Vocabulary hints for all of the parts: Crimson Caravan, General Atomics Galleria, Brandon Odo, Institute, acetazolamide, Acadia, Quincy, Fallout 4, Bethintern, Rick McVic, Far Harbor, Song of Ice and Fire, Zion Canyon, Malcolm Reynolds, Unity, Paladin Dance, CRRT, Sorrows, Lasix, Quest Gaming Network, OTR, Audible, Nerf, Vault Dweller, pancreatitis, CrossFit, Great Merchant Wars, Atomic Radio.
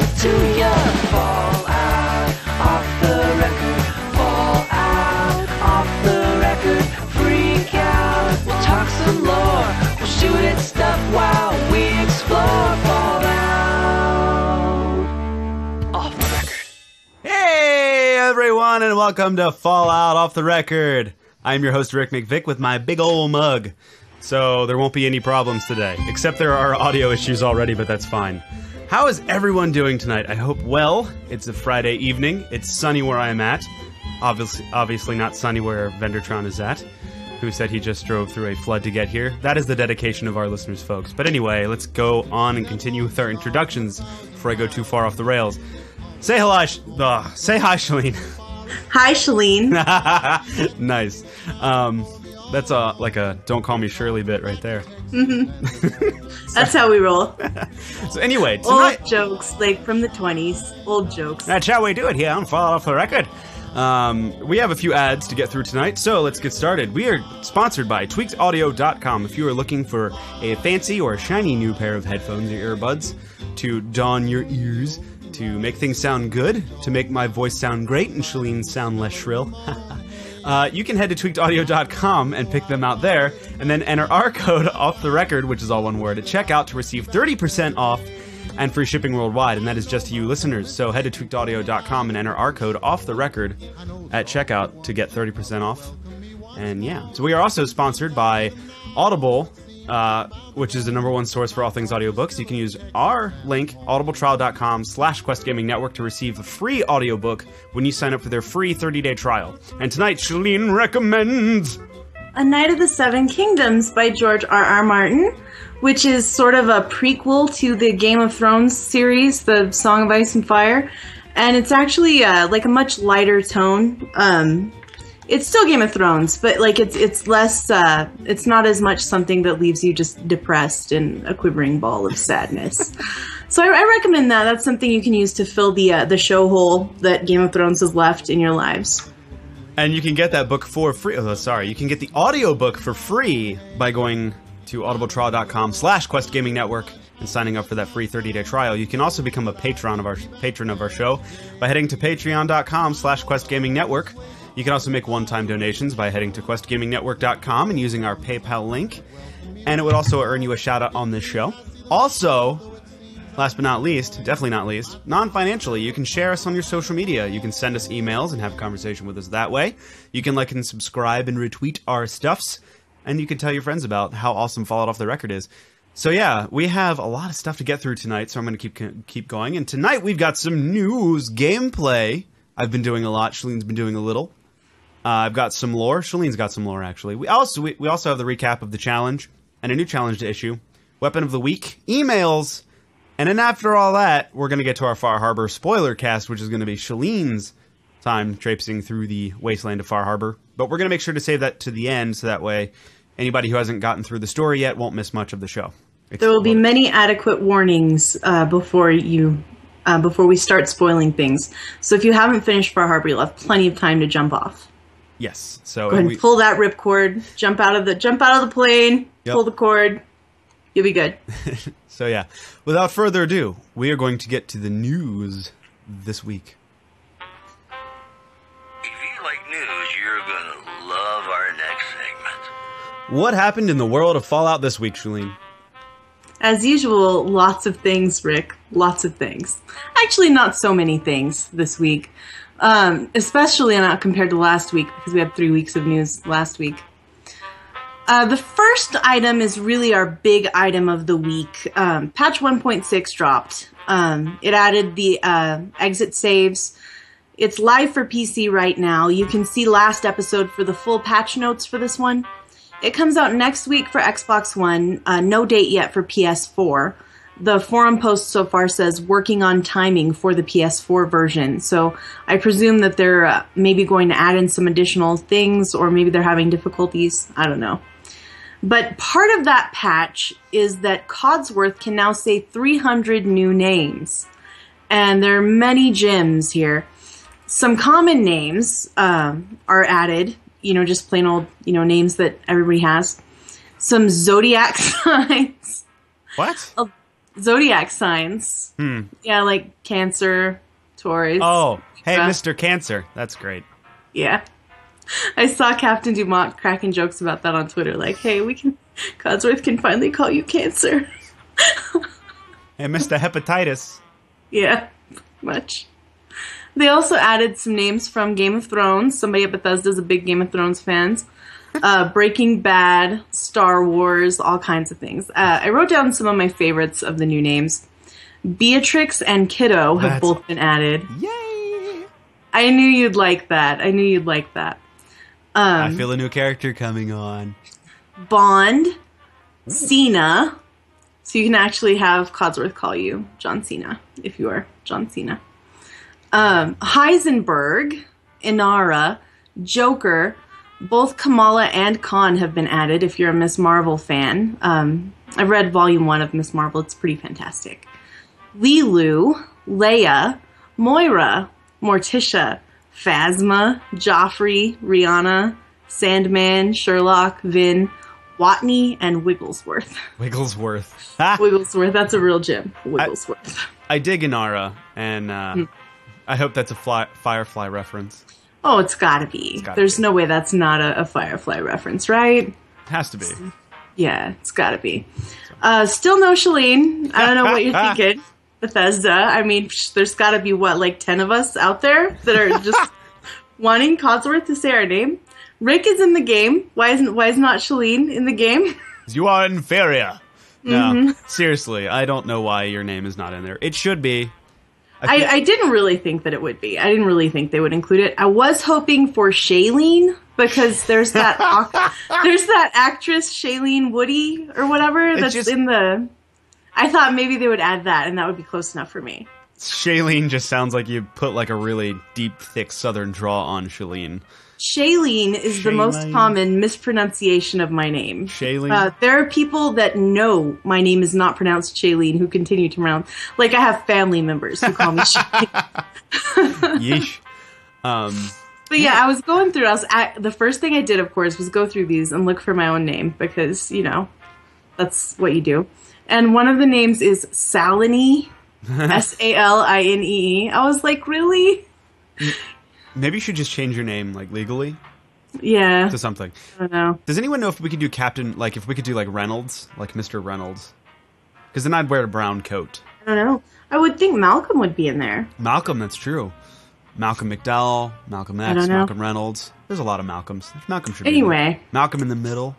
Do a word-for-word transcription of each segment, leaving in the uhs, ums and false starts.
to you. Fallout Off the Record. Fallout Off the Record. Freak out. We'll talk some lore. We'll shoot at stuff while we explore. Fallout Off the Record. Hey everyone, and welcome to Fallout Off the Record. I'm your host Rick McVic with my big old mug. So there won't be any problems today. Except there are audio issues already, but that's fine. How is everyone doing tonight? I hope well. It's a Friday evening. It's sunny where I am at. Obviously, obviously not sunny where Vendertron is at, who said he just drove through a flood to get here. That is the dedication of our listeners, folks. But anyway, let's go on and continue with our introductions before I go too far off the rails. Say hello, Sh- oh, say hi, Shaleen. Hi, Shaleen. Nice. Um, that's a, like a don't call me Shirley bit right there. Mm-hmm. So, that's how we roll. So anyway, tonight... Old jokes, like from the twenties. Old jokes. That's how we do it here on Fall Off the Record. Um, we have a few ads to get through tonight, so let's get started. We are sponsored by Tweaked Audio dot com. If you are looking for a fancy or shiny new pair of headphones or earbuds to don your ears, to make things sound good, to make my voice sound great and Shaleen sound less shrill... Uh, you can head to Tweaked Audio dot com and pick them out there, and then enter our code Off the Record, which is all one word, at checkout to receive thirty percent off and free shipping worldwide, and that is just to you listeners. So head to Tweaked Audio dot com and enter our code Off the Record at checkout to get thirty percent off. And yeah, so we are also sponsored by Audible, uh, which is the number one source for all things audiobooks. You can use our link, audible trial dot com slash Quest Gaming Network, to receive a free audiobook when you sign up for their free thirty-day trial. And tonight, Shaleen recommends... A Night of the Seven Kingdoms by George R R. Martin, which is sort of a prequel to the Game of Thrones series, the Song of Ice and Fire. And it's actually uh, like a much lighter tone. Um... It's still Game of Thrones, but like it's it's less, uh, it's not as much something that leaves you just depressed and a quivering ball of sadness. So I, I recommend that. That's something you can use to fill the uh, the show hole that Game of Thrones has left in your lives. And you can get that book for free. Oh, sorry, you can get the audiobook for free by going to audible trial dot com slash Quest Gaming Network and signing up for that free thirty-day trial. You can also become a patron of our patron of our show by heading to patreon dot com slash Quest Gaming Network. You can also make one-time donations by heading to Quest Gaming Network dot com and using our PayPal link. And it would also earn you a shout-out on this show. Also, last but not least, definitely not least, non-financially, you can share us on your social media. You can send us emails and have a conversation with us that way. You can like and subscribe and retweet our stuffs. And you can tell your friends about how awesome Fallout Off the Record is. So yeah, we have a lot of stuff to get through tonight, so I'm going to keep keep going. And tonight we've got some news, gameplay. I've been doing a lot. Shaleen's been doing a little. Uh, I've got some lore. Shaleen's got some lore, actually. We also we, we also have the recap of the challenge and a new challenge to issue, weapon of the week, emails, and then after all that, we're going to get to our Far Harbor spoiler cast, which is going to be Shaleen's time traipsing through the wasteland of Far Harbor. But we're going to make sure to save that to the end, so that way anybody who hasn't gotten through the story yet won't miss much of the show. It's there will be many adequate warnings uh, before you. Uh, before we start spoiling things. So if you haven't finished Far Harbor, you'll have plenty of time to jump off. Yes. So go ahead and we... pull that ripcord, jump out of the jump out of the plane, yep. Pull the cord. You'll be good. So yeah. Without further ado, we are going to get to the news this week. If you like news, you're gonna love our next segment. What happened in the world of Fallout this week, Shaleen? As usual, lots of things, Rick. Lots of things. Actually, not so many things this week. Um, especially not compared to last week, because we had three weeks of news last week. Uh, the first item is really our big item of the week. Um, patch one point six dropped. Um, it added the uh, exit saves. It's live for P C right now. You can see last episode for the full patch notes for this one. It comes out next week for Xbox One, uh, no date yet for P S four. The forum post so far says working on timing for the P S four version. So I presume that they're uh, maybe going to add in some additional things, or maybe they're having difficulties. I don't know. But part of that patch is that Codsworth can now say three hundred new names. And there are many gems here. Some common names um, are added. You know, just plain old, you know, names that everybody has. Some zodiac signs. What? A, zodiac signs. Hmm. Yeah, like Cancer, Taurus. Oh, hey, uh, Mister Cancer. That's great. Yeah. I saw Captain Dumont cracking jokes about that on Twitter. Like, hey, we can, Codsworth can finally call you Cancer. Hey, Mister Hepatitis. Yeah, much. They also added some names from Game of Thrones. Somebody at Bethesda is a big Game of Thrones fan. Uh, Breaking Bad, Star Wars, all kinds of things. Uh, I wrote down some of my favorites of the new names. Beatrix and Kiddo have That's... both been added. Yay! I knew you'd like that. I knew you'd like that. Um, I feel a new character coming on. Bond, Ooh. Cena. So you can actually have Codsworth call you John Cena, if you are John Cena. Um, Heisenberg, Inara, Joker, both Kamala and Khan have been added if you're a Miz Marvel fan. Um, I read Volume one of Miz Marvel. It's pretty fantastic. Lilu, Leia, Moira, Morticia, Phasma, Joffrey, Rihanna, Sandman, Sherlock, Vin, Watney, and Wigglesworth. Wigglesworth. Wigglesworth. That's a real gem. Wigglesworth. I, I dig Inara, and uh, mm. I hope that's a fly, Firefly reference. Oh, it's gotta be. It's gotta There's be. no way that's not a, a Firefly reference, right? It has to be. It's, yeah, it's gotta be. Uh, still no Shaleen. I don't know what you're thinking. Bethesda. I mean, psh, there's gotta be, what, like ten of us out there that are just wanting Codsworth to say our name? Rick is in the game. Why isn't why is not Shaleen in the game? You are inferior. No, mm-hmm. seriously, I don't know why your name is not in there. It should be. I, I didn't really think that it would be. I didn't really think they would include it. I was hoping for Shaleen because there's that there's that actress Shailene Woody or whatever that's just, in the. I thought maybe they would add that, and that would be close enough for me. Shaleen just sounds like you put like a really deep, thick Southern draw on Shaleen. Shaleen is Shaleen. the most common mispronunciation of my name. Shaleen. Uh, there are people that know my name is not pronounced Shaleen who continue to pronounce. Like, I have family members who call me Shaleen. Yeesh. Um, but yeah, yeah, I was going through. I was at, the first thing I did, of course, was go through these and look for my own name because, you know, that's what you do. And one of the names is Salini, S A L I N E E. I was like, really? Maybe you should just change your name, like, legally. Yeah. To something. I don't know. Does anyone know if we could do Captain, like, if we could do, like, Reynolds? Like, Mister Reynolds? Because then I'd wear a brown coat. I don't know. I would think Malcolm would be in there. Malcolm, that's true. Malcolm McDowell, Malcolm X, Malcolm Reynolds. There's a lot of Malcolms. Malcolm should anyway. be Anyway. Malcolm in the Middle.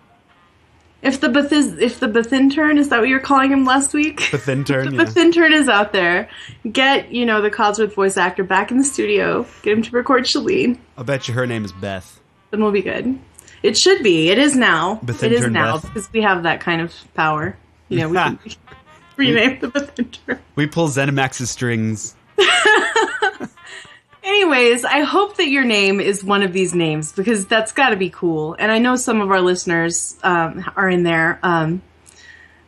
If the Bethis, if the Bethintern, is that what you were calling him last week? Bethintern, yeah. If the Bethintern is out there, get, you know, the Codsworth voice actor back in the studio. Get him to record Shaleen. I'll bet you her name is Beth. Then we'll be good. It should be. It is now. Bethintern it is now, Beth. Because we have that kind of power. You know, we can rename the Bethintern. We pull Zenimax's strings. Anyways, I hope that your name is one of these names because that's got to be cool. And I know some of our listeners um, are in there. Um,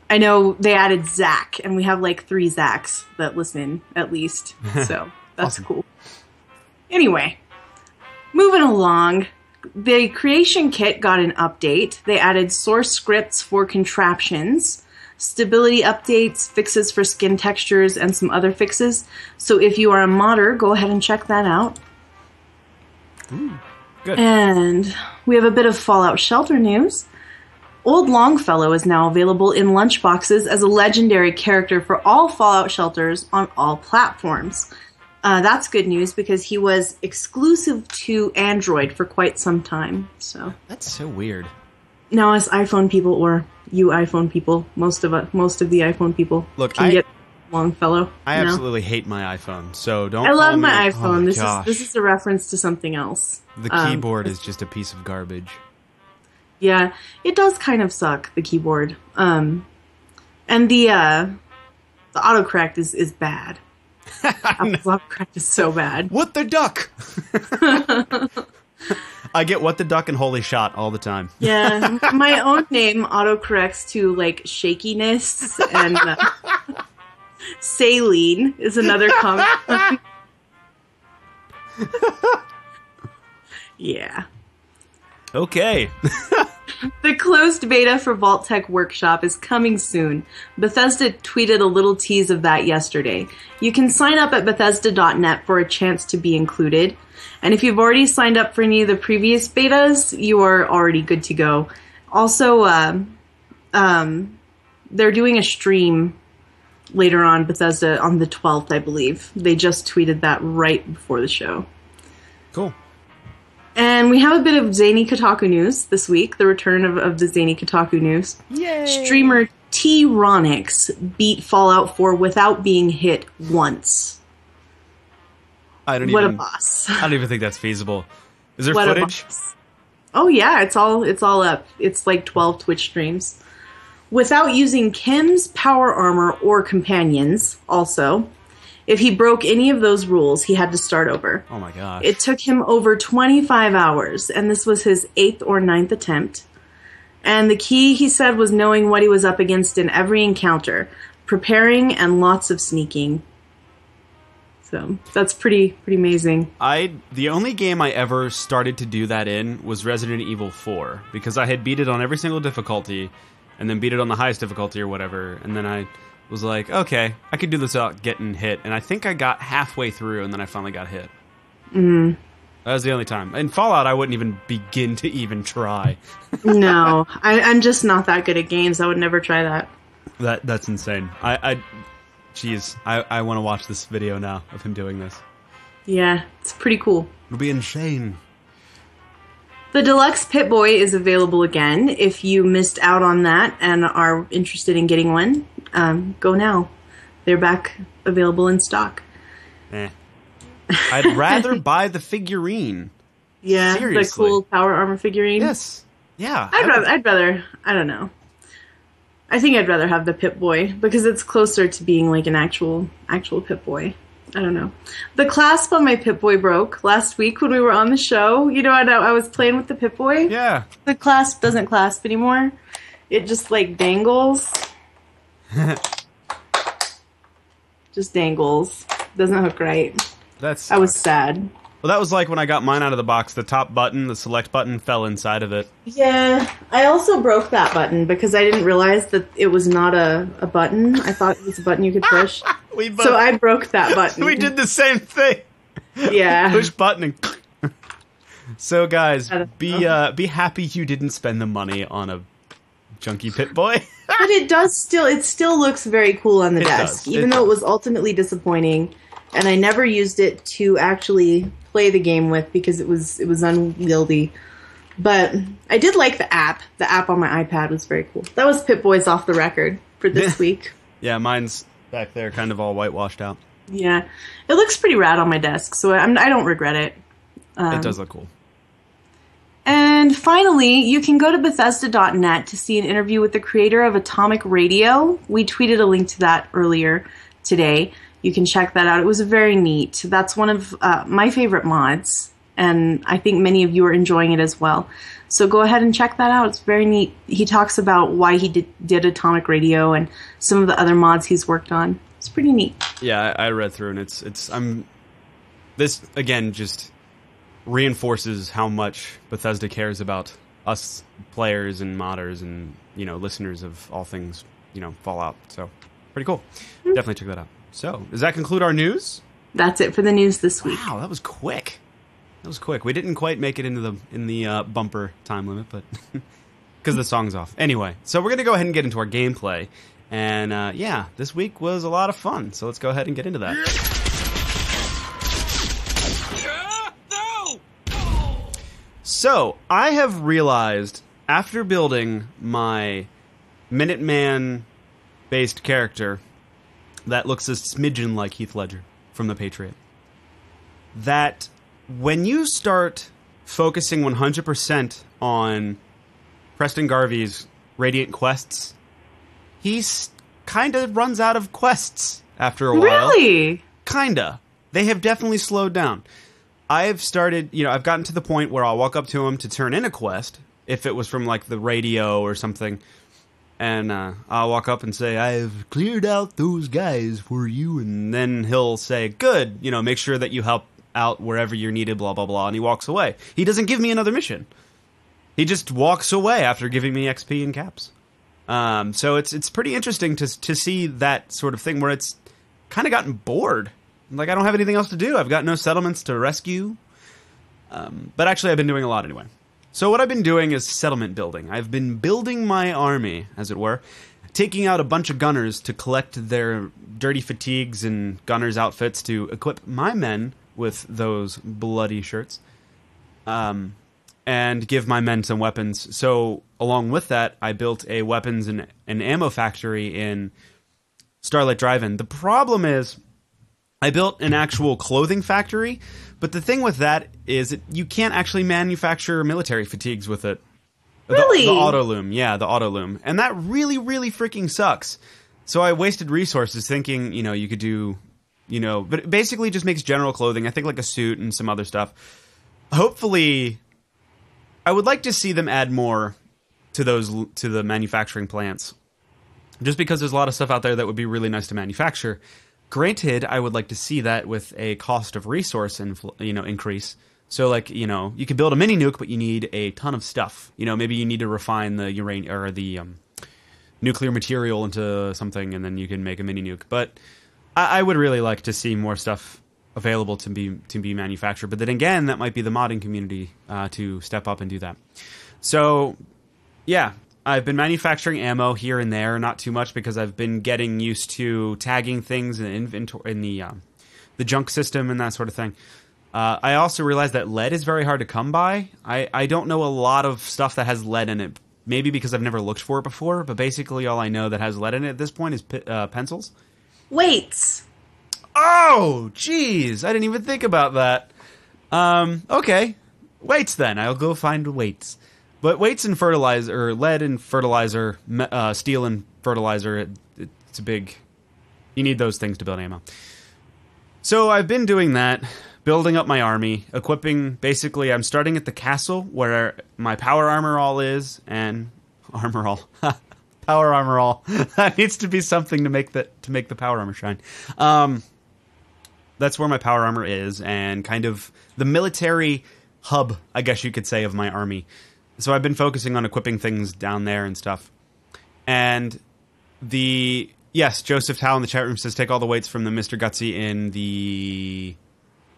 I know they added Zach, and we have like three Zachs that listen at least. So that's awesome. Cool. Anyway, moving along, the creation kit got an update. They added source scripts for contraptions, stability updates, fixes for skin textures, and some other fixes. So if you are a modder, go ahead and check that out. Ooh, good. And we have a bit of Fallout Shelter news. Old Longfellow is now available in lunchboxes as a legendary character for all Fallout Shelters on all platforms. Uh, that's good news because he was exclusive to Android for quite some time. So that's so weird. No, it's iPhone people or you iPhone people. Most of uh, most of the iPhone people Look, can I, get Longfellow. I you know? absolutely hate my iPhone, so don't. I love my iPhone. Oh my this gosh. is this is a reference to something else. The um, keyboard is just a piece of garbage. Yeah, it does kind of suck. The keyboard, um, and the uh, the autocorrect is is bad. Apple's autocorrect is so bad. What the duck? I get what the duck and holy shot all the time. Yeah, my own name autocorrects to like shakiness and uh, saline is another common one. Yeah. Okay. The closed beta for Vault Tech Workshop is coming soon. Bethesda tweeted a little tease of that yesterday. You can sign up at Bethesda dot net for a chance to be included. And if you've already signed up for any of the previous betas, you are already good to go. Also, uh, um, they're doing a stream later on, Bethesda, on the twelfth, I believe. They just tweeted that right before the show. Cool. And we have a bit of zany Kotaku news this week, the return of, of the zany Kotaku news. Yay! Streamer T-Ronix beat Fallout four without being hit once. I don't what even, a boss. I don't even think that's feasible. Is there what footage? Oh, yeah, it's all it's all up. It's like twelve Twitch streams. Without using Kim's power armor or companions, also. If he broke any of those rules, he had to start over. Oh, my God. It took him over twenty-five hours, and this was his eighth or ninth attempt. And the key, he said, was knowing what he was up against in every encounter, preparing, and lots of sneaking. So that's pretty pretty amazing. I The only game I ever started to do that in was Resident Evil four, because I had beat it on every single difficulty, and then beat it on the highest difficulty or whatever, and then I... was like, okay, I could do this without getting hit. And I think I got halfway through, and then I finally got hit. Mm. That was the only time. In Fallout, I wouldn't even begin to even try. No, I, I'm just not that good at games. I would never try that. That That's insane. I, I geez, I, I want to watch this video now of him doing this. Yeah, it's pretty cool. It'll be insane. The Deluxe Pit Boy is available again. If you missed out on that and are interested in getting one, um, go now. They're back available in stock. Eh. I'd rather buy the figurine. Yeah, seriously. The cool power armor figurine. Yes. Yeah. I'd, I'd, rather, I'd rather, I don't know. I think I'd rather have the Pit Boy because it's closer to being like an actual, actual Pit Boy. I don't know. The clasp on my Pip-Boy broke last week when we were on the show. You know, I, I was playing with the Pip-Boy. Yeah. The clasp doesn't clasp anymore. It just, like, dangles. Just dangles. Doesn't hook right. That's. I was sad. Well, that was like when I got mine out of the box. The top button, the select button, fell inside of it. Yeah. I also broke that button because I didn't realize that it was not a, a button. I thought it was a button you could push. We both, so I broke that button. We did the same thing. Yeah. Push button and So guys, be uh, be happy you didn't spend the money on a junky Pit Boy. But it does still it still looks very cool on the it desk. Does. Even it though does. It was ultimately disappointing and I never used it to actually play the game with because it was it was unwieldy. But I did like the app. The app on my iPad was very cool. That was Pit Boy's Off the Record for this week. Yeah, mine's back there, kind of all whitewashed out. Yeah. It looks pretty rad on my desk, so I'm, I don't regret it. Um, it does look cool. And finally, you can go to Bethesda dot net to see an interview with the creator of Atomic Radio. We tweeted a link to that earlier today. You can check that out. It was very neat. That's one of uh, my favorite mods, and I think many of you are enjoying it as well. So go ahead and check that out. It's very neat. He talks about why he did, did Atomic Radio and some of the other mods he's worked on. It's pretty neat. Yeah, I, I read through, and it's it's I'm this again just reinforces how much Bethesda cares about us players and modders and you know listeners of all things you know Fallout. So pretty cool. Mm-hmm. Definitely check that out. So does that conclude our news? That's it for the news this week. Wow, that was quick. That was quick. We didn't quite make it into the in the uh, bumper time limit, but because the song's off. Anyway, so we're going to go ahead and get into our gameplay. And uh, yeah, this week was a lot of fun, so let's go ahead and get into that. So I have realized after building my Minuteman-based character that looks a smidgen like Heath Ledger from The Patriot, that... when you start focusing one hundred percent on Preston Garvey's Radiant Quests, he kind of runs out of quests after a while. Really? Kind of. They have definitely slowed down. I've started, you know, I've gotten to the point where I'll walk up to him to turn in a quest, if it was from, like, the radio or something, and uh, I'll walk up and say, I've cleared out those guys for you, and then he'll say, good, you know, make sure that you help out wherever you're needed, blah, blah, blah, and he walks away. He doesn't give me another mission. He just walks away after giving me X P and caps. Um, so it's it's pretty interesting to to see that sort of thing where it's kind of gotten bored. Like, I don't have anything else to do. I've got no settlements to rescue. Um, but actually, I've been doing a lot anyway. So what I've been doing is settlement building. I've been building my army, as it were, taking out a bunch of gunners to collect their dirty fatigues and gunners' outfits to equip my men with those bloody shirts. Um... And give my men some weapons. So, along with that, I built a weapons and an ammo factory in Starlight Drive-In. The problem is, I built an actual clothing factory, but the thing with that is it, you can't actually manufacture military fatigues with it. Really? The, the auto-loom. Yeah, the auto-loom. And that really, really freaking sucks. So I wasted resources thinking, you know, you could do, you know... But it basically just makes general clothing. I think like a suit and some other stuff. Hopefully... I would like to see them add more to those to the manufacturing plants, just because there's a lot of stuff out there that would be really nice to manufacture. Granted, I would like to see that with a cost of resource infl- you know increase. So, like, you know, you could build a mini nuke, but you need a ton of stuff. You know, maybe you need to refine the uranium or the um, nuclear material into something, and then you can make a mini nuke. But I, I would really like to see more stuff available to be to be manufactured, but then again, that might be the modding community uh, to step up and do that. So, yeah, I've been manufacturing ammo here and there, not too much because I've been getting used to tagging things in the inventory, in the um, the junk system, and that sort of thing. Uh, I also realized that lead is very hard to come by. I I don't know a lot of stuff that has lead in it, maybe because I've never looked for it before. But basically, all I know that has lead in it at this point is p- uh, pencils, weights. Oh, jeez. I didn't even think about that. Um, okay. Weights, then. I'll go find weights. But weights and fertilizer, or lead and fertilizer, uh, steel and fertilizer, it, it, it's a big... You need those things to build ammo. So I've been doing that, building up my army, equipping... Basically, I'm starting at the castle where my power armor all is, and... Armor all. Power armor all. That needs to be something to make the, to make the power armor shine. Um... That's where my power armor is, and kind of the military hub, I guess you could say, of my army. So I've been focusing on equipping things down there and stuff. And the... Yes, Joseph Tao in the chat room says, take all the weights from the Mister Gutsy in the...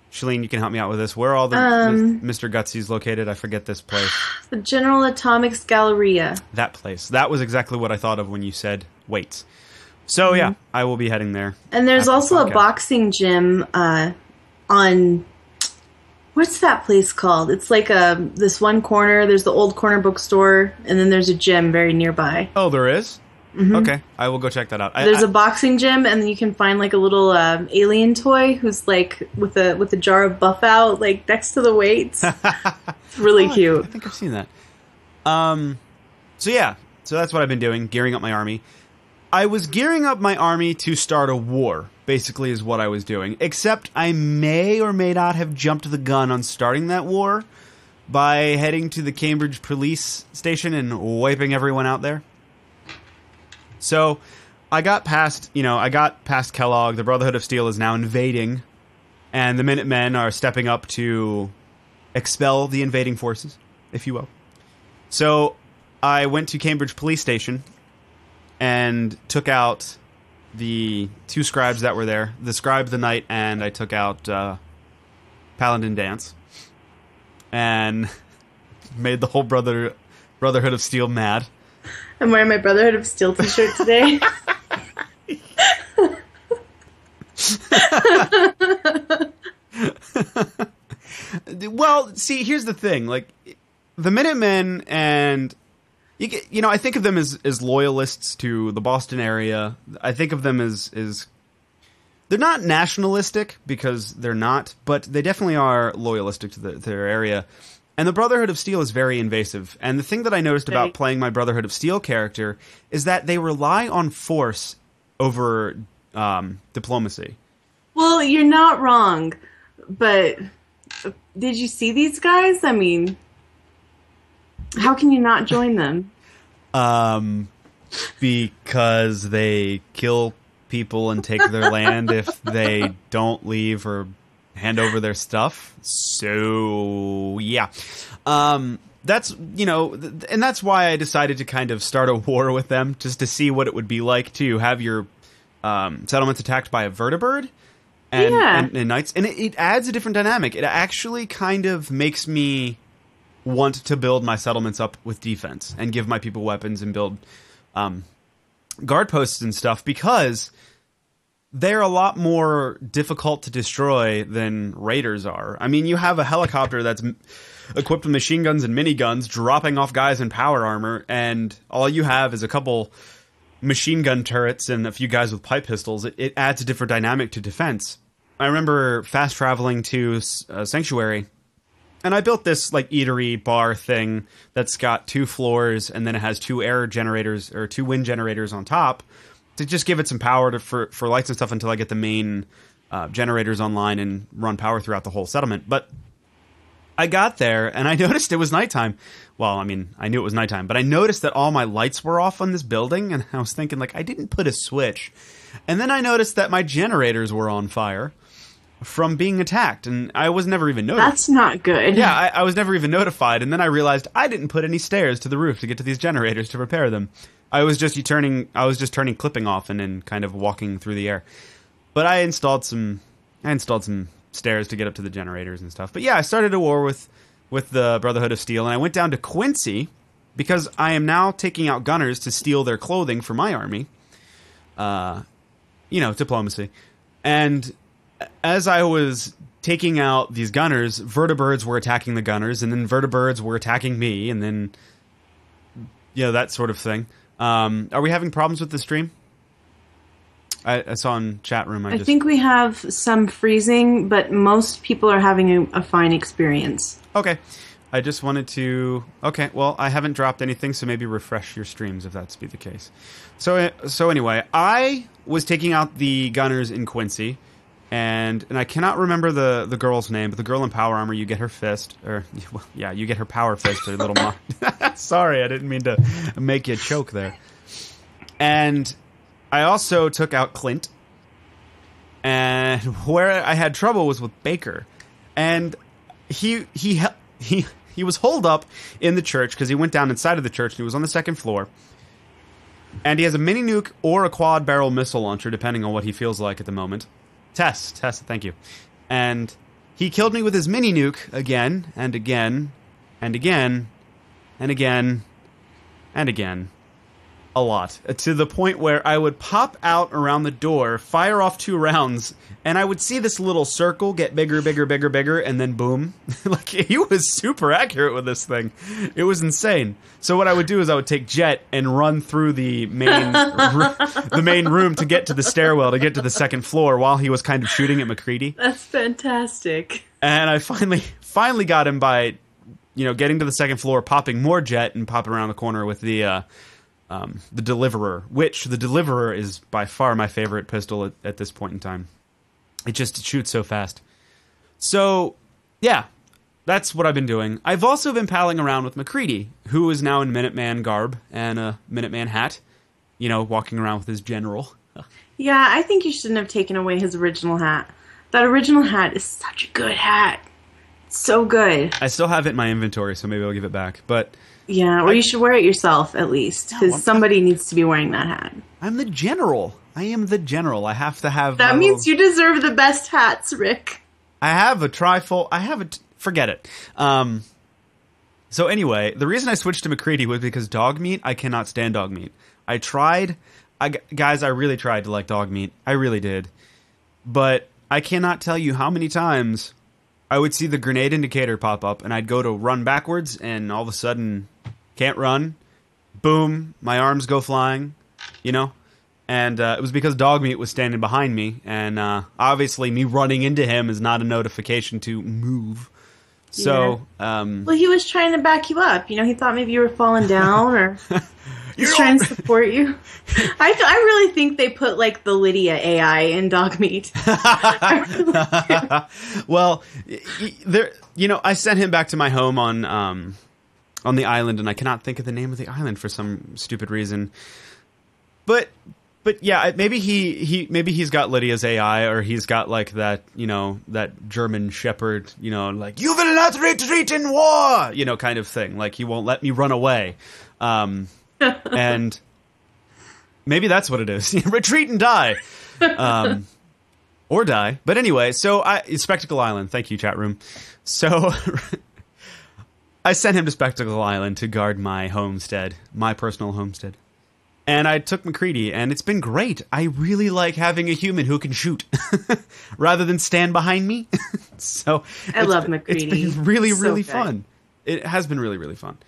Shaleen, you can help me out with this. Where are all the um, Mister Gutsy's located? I forget this place. The General Atomics Galleria. That place. That was exactly what I thought of when you said weights. So, mm-hmm. yeah, I will be heading there. And there's also the a boxing gym uh, on, what's that place called? It's like a this one corner. There's the old corner bookstore, and then there's a gym very nearby. Oh, there is? Mm-hmm. Okay, I will go check that out. There's I, I, a boxing gym, and you can find like a little uh, alien toy who's like with a with a jar of buff out like next to the weights. It's really oh, cute. I think, I think I've seen that. Um, so, yeah, so that's what I've been doing, gearing up my army. I was gearing up my army to start a war, basically, is what I was doing. Except I may or may not have jumped the gun on starting that war by heading to the Cambridge police station and wiping everyone out there. So I got past, you know, I got past Kellogg. The Brotherhood of Steel is now invading, and the Minutemen are stepping up to expel the invading forces, if you will. So I went to Cambridge police station and took out the two scribes that were there. The scribe, the knight, and I took out uh, Paladin Dance. And made the whole brother Brotherhood of Steel mad. I'm wearing my Brotherhood of Steel t-shirt today. Well, see, here's the thing. Like, the Minutemen and... You, get, you know, I think of them as, as loyalists to the Boston area. I think of them as, as... They're not nationalistic, because they're not, but they definitely are loyalistic to the, their area. And the Brotherhood of Steel is very invasive. And the thing that I noticed about playing my Brotherhood of Steel character is that they rely on force over um, diplomacy. Well, you're not wrong, but did you see these guys? I mean... How can you not join them? Um, because they kill people and take their land if they don't leave or hand over their stuff. So, yeah. Um, that's, you know, and that's why I decided to kind of start a war with them, just to see what it would be like to have your um, settlements attacked by a vertibird and, yeah. and, and knights. And it, it adds a different dynamic. It actually kind of makes me want to build my settlements up with defense and give my people weapons and build um, guard posts and stuff, because they're a lot more difficult to destroy than raiders are. I mean, you have a helicopter that's equipped with machine guns and miniguns, dropping off guys in power armor, and all you have is a couple machine gun turrets and a few guys with pipe pistols. It, it adds a different dynamic to defense. I remember fast traveling to uh, Sanctuary, and I built this like eatery bar thing that's got two floors, and then it has two air generators or two wind generators on top to just give it some power to, for, for lights and stuff until I get the main uh, generators online and run power throughout the whole settlement. But I got there, and I noticed it was nighttime. Well, I mean, I knew it was nighttime, but I noticed that all my lights were off on this building, and I was thinking, like, I didn't put a switch. And then I noticed that my generators were on fire from being attacked, and I was never even notified. That's not good. Yeah, I, I was never even notified, and then I realized I didn't put any stairs to the roof to get to these generators to repair them. I was just turning, I was just turning clipping off and then kind of walking through the air. But I installed some, I installed some... stairs to get up to the generators and stuff. But yeah, I started a war with with the Brotherhood of Steel, and I went down to Quincy because I am now taking out gunners to steal their clothing for my army. Uh, you know, diplomacy. And as I was taking out these gunners, vertibirds were attacking the gunners, and then vertibirds were attacking me, and then, you know, that sort of thing. Um, are we having problems with the stream? I, I saw in chat room. I, I just... think we have some freezing, but most people are having a, a fine experience. Okay. I just wanted to... Okay, well, I haven't dropped anything, so maybe refresh your streams if that's be the case. So so anyway, I was taking out the gunners in Quincy, and and I cannot remember the, the girl's name, but the girl in power armor, you get her fist, or, well, yeah, you get her power fist, her little mom. Sorry, I didn't mean to make you choke there. And I also took out Clint, and where I had trouble was with Baker, and he he he he was holed up in the church because he went down inside of the church and he was on the second floor, and he has a mini nuke or a quad barrel missile launcher depending on what he feels like at the moment. Tess, Tess, thank you. And he killed me with his mini nuke again and again and again and again and again. A lot. To the point where I would pop out around the door, fire off two rounds, and I would see this little circle get bigger, bigger, bigger, bigger, and then boom. Like, he was super accurate with this thing. It was insane. So what I would do is I would take Jet and run through the main r- the main room to get to the stairwell, to get to the second floor, while he was kind of shooting at McCready. That's fantastic. And I finally finally got him by, you know, getting to the second floor, popping more Jet, and popping around the corner with the... Uh, Um, the Deliverer, which the Deliverer is by far my favorite pistol at, at this point in time. It just shoots so fast. So, yeah, that's what I've been doing. I've also been palling around with McCready, who is now in Minuteman garb and a Minuteman hat, you know, walking around with his general. Yeah, I think you shouldn't have taken away his original hat. That original hat is such a good hat. It's so good. I still have it in my inventory, so maybe I'll give it back, but... Yeah, or I, you should wear it yourself, at least, because no, somebody needs to be wearing that hat. I'm the general. I am the general. I have to have... That means little... you deserve the best hats, Rick. I have a trifold... I have a... T- forget it. Um, so anyway, the reason I switched to McCready was because Dogmeat, I cannot stand Dogmeat. I tried... I, guys, I really tried to like Dogmeat. I really did. But I cannot tell you how many times I would see the grenade indicator pop up, and I'd go to run backwards, and all of a sudden... Can't run. Boom. My arms go flying, you know? And uh, it was because Dogmeat was standing behind me. And uh, obviously me running into him is not a notification to move. So, yeah. um... Well, he was trying to back you up. You know, he thought maybe you were falling down or he's trying to support you. I, th- I really think they put, like, the Lydia A I in Dogmeat. Well, there, you know, I sent him back to my home on... Um, on the island, and I cannot think of the name of the island for some stupid reason. But But yeah, maybe he, he maybe he's got Lydia's A I, or he's got like that, you know, that German shepherd, you know, like, you will not retreat in war, you know, kind of thing. Like, he won't let me run away. Um, and maybe that's what it is. Retreat and die. Um, or die. But anyway, so I, Spectacle Island. Thank you, chat room. So I sent him to Spectacle Island to guard my homestead, my personal homestead. And I took McCready, and it's been great. I really like having a human who can shoot rather than stand behind me. So I love McCready. It's been really, so really good. fun. It has been really, really fun.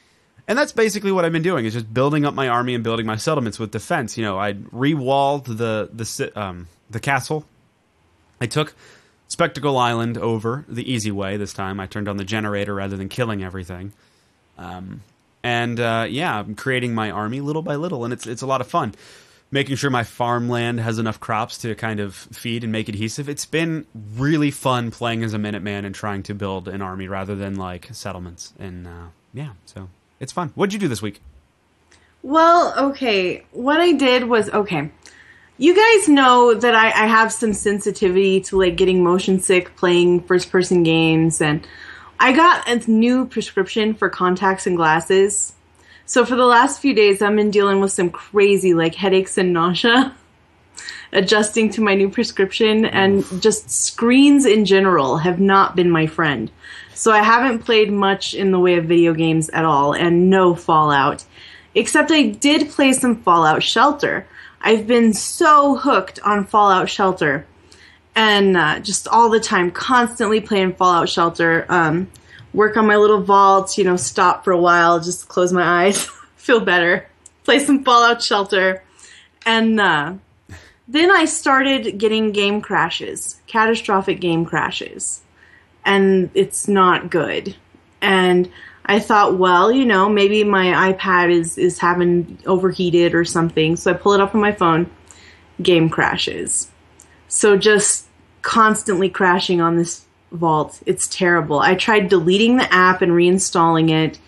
And that's basically what I've been doing, is just building up my army and building my settlements with defense. You know, I re-walled the, the, um, the castle. I took Spectacle Island over the easy way this time. I turned on the generator rather than killing everything. Um... And, uh, yeah, I'm creating my army little by little, and it's it's a lot of fun. Making sure my farmland has enough crops to kind of feed and make adhesive. It's been really fun playing as a Minuteman and trying to build an army rather than, like, settlements. And, uh, yeah, so it's fun. What'd you do this week? Well, okay, what I did was, okay, you guys know that I, I have some sensitivity to, like, getting motion sick, playing first-person games, and I got a new prescription for contacts and glasses. So for the last few days, I've been dealing with some crazy, like, headaches and nausea, adjusting to my new prescription, and just screens in general have not been my friend. So I haven't played much in the way of video games at all, and no Fallout. Except I did play some Fallout Shelter. I've been so hooked on Fallout Shelter. And uh, just all the time, constantly playing Fallout Shelter, um, work on my little vaults, you know, stop for a while, just close my eyes, feel better, play some Fallout Shelter. And uh, then I started getting game crashes, catastrophic game crashes, and it's not good. And I thought, well, you know, maybe my iPad is, is having overheated or something, so I pull it up on my phone, game crashes. So just constantly crashing on this vault. It's terrible. I tried deleting the app and reinstalling it.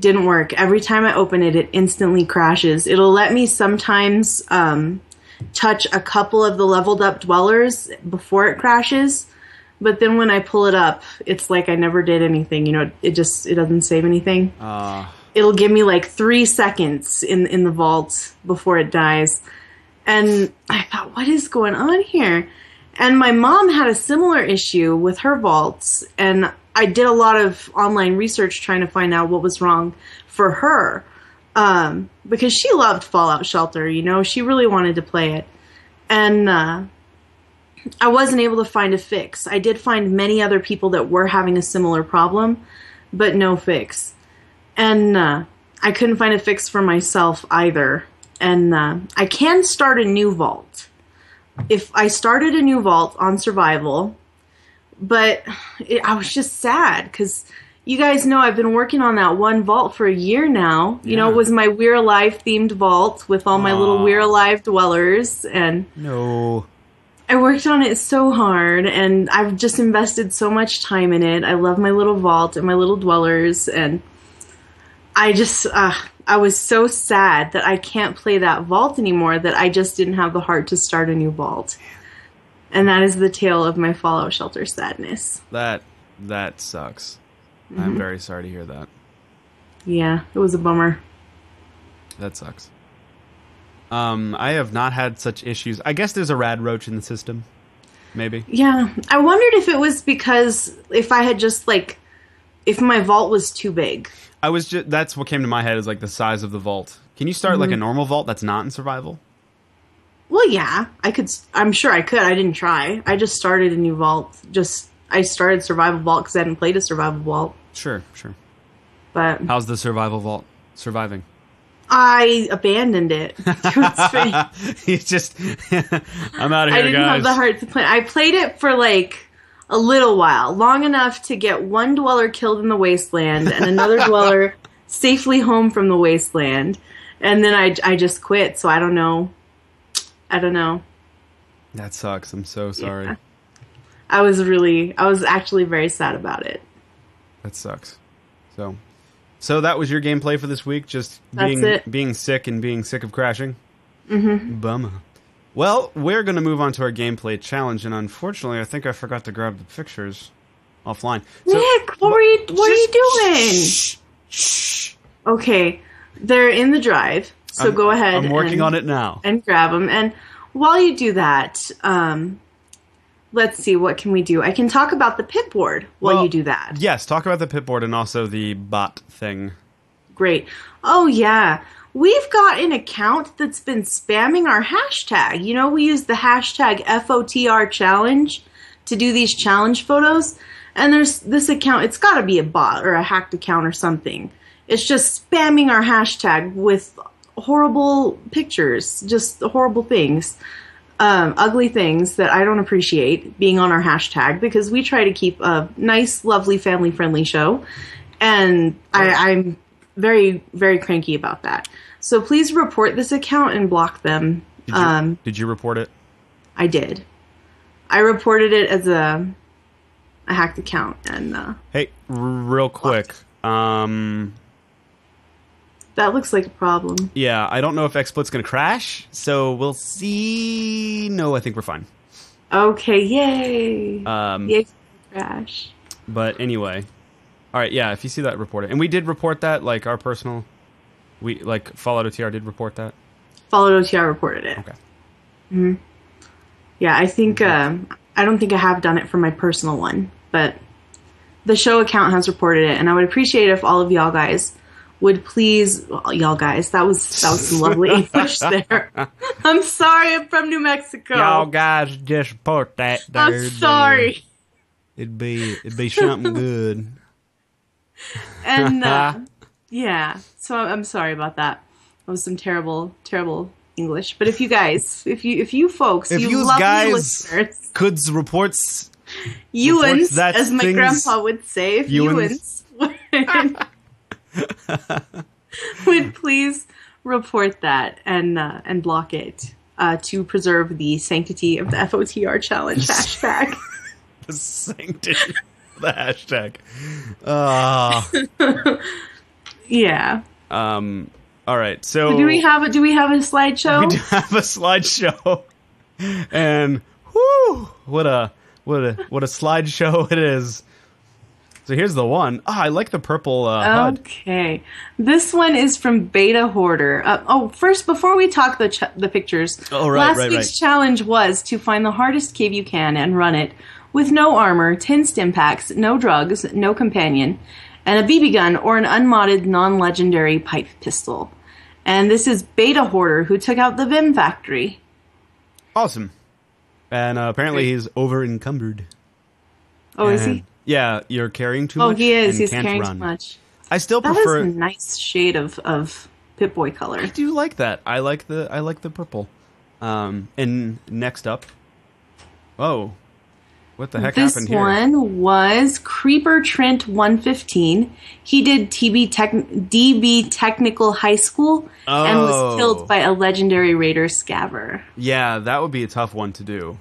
Didn't work. Every time I open it, it instantly crashes. It'll let me sometimes um, touch a couple of the leveled up dwellers before it crashes. But then when I pull it up, it's like I never did anything. You know, it just it doesn't save anything. Uh. It'll give me like three seconds in in the vault before it dies. And I thought, what is going on here? And my mom had a similar issue with her vaults. And I did a lot of online research trying to find out what was wrong for her. Um, because she loved Fallout Shelter, you know. She really wanted to play it. And uh, I wasn't able to find a fix. I did find many other people that were having a similar problem, but no fix. And uh, I couldn't find a fix for myself either. And uh, I can start a new vault. If I started a new vault on survival, but it, I was just sad because you guys know I've been working on that one vault for a year now. You yeah. know, it was my We're Alive themed vault with all my Aww. little We're Alive dwellers. And no, I worked on it so hard, and I've just invested so much time in it. I love my little vault and my little dwellers, and I just... Uh, I was so sad that I can't play that vault anymore, that I just didn't have the heart to start a new vault. And that is the tale of my Fallout Shelter sadness. That that sucks. Mm-hmm. I'm very sorry to hear that. Yeah, it was a bummer. That sucks. Um, I have not had such issues. I guess there's a rad roach in the system. Maybe. Yeah. I wondered if it was because if I had just like if my vault was too big. I was just, that's what came to my head is like the size of the vault. Can you start mm-hmm. like a normal vault that's not in survival? Well, yeah, I could, I'm sure I could. I didn't try. I just started a new vault. Just, I started survival vault because I hadn't played a survival vault. Sure, sure. But how's the survival vault surviving? I abandoned it. It's just, I'm out of here, guys. I didn't guys. have the heart to play. I played it for like a little while, long enough to get one dweller killed in the wasteland and another dweller safely home from the wasteland. And then I, I just quit, so I don't know. I don't know. That sucks. I'm so sorry. Yeah. I was really, I was actually very sad about it. That sucks. So, so that was your gameplay for this week, just being, being sick and being sick of crashing? Mm-hmm. Bummer. Well, we're going to move on to our gameplay challenge, and unfortunately, I think I forgot to grab the pictures offline. So, Nick, what, wh- are you, what are you doing? Shh, shh. Okay, they're in the drive, so I'm, go ahead. I'm working and, on it now. And grab them. And while you do that, um, let's see, what can we do? I can talk about the pit board while well, you do that. Yes, talk about the pit board and also the bot thing. Great. Oh, yeah. We've got an account that's been spamming our hashtag. You know, we use the hashtag F O T R challenge to do these challenge photos. And there's this account. It's got to be a bot or a hacked account or something. It's just spamming our hashtag with horrible pictures, just horrible things, um, ugly things that I don't appreciate being on our hashtag, because we try to keep a nice, lovely, family-friendly show. And I, I'm... very, very cranky about that. So please report this account and block them. Did you, um, did you report it? I did. I reported it as a, a hacked account. And uh, hey, r- real quick. Um, that looks like a problem. Yeah, I don't know if XSplit's going to crash, so we'll see. No, I think we're fine. Okay, yay. Um, yay, crash. But anyway... All right, yeah, if you see that, report it. And we did report that, like, our personal... we Like, Fallout O T R did report that? Fallout O T R reported it. Okay. Mm-hmm. Yeah, I think... Okay. Um, I don't think I have done it for my personal one, but the show account has reported it, and I would appreciate if all of y'all guys would please... Well, y'all guys, that was, that was some lovely English there. I'm sorry, I'm from New Mexico. Y'all guys just report that. There, I'm sorry. There. It'd be It'd be something good. And uh, yeah, so I'm sorry about that. That was some terrible, terrible English. But if you guys, if you, if you folks, if you lovely guys listeners, could reports, Ewans, as my grandpa would say, if Ewans would, would please report that and uh, and block it uh, to preserve the sanctity of the F O T R challenge hashtag. The sanctity. The hashtag. Uh, yeah. Um. All right. So do we have a do we have a slideshow? We do have a slideshow, and whoo! What a what a what a slideshow it is. So here's the one. Ah, oh, I like the purple. Uh, okay, H U D. This one is from Beta Hoarder. Uh, oh, first before we talk the ch- the pictures. Oh right, Last right, week's right. challenge was to find the hardest cave you can and run it. With no armor, ten stim packs, no drugs, no companion, and a B B gun or an unmodded non-legendary pipe pistol. And this is Beta Hoarder, who took out the Vim Factory. Awesome. And uh, apparently he's over-encumbered. Oh, and, is he? Yeah, you're carrying too oh, much. Oh, he is. And he's can't carrying run. too much. I still that prefer... That is a nice shade of, of Pip-Boy color. I do like that. I like the I like the purple. Um, and next up... Oh... What the heck this happened here? This one was Creeper Trent one fifteen. He did T B tech, D B Technical High School oh. and was killed by a legendary raider scaver. Yeah, that would be a tough one to do.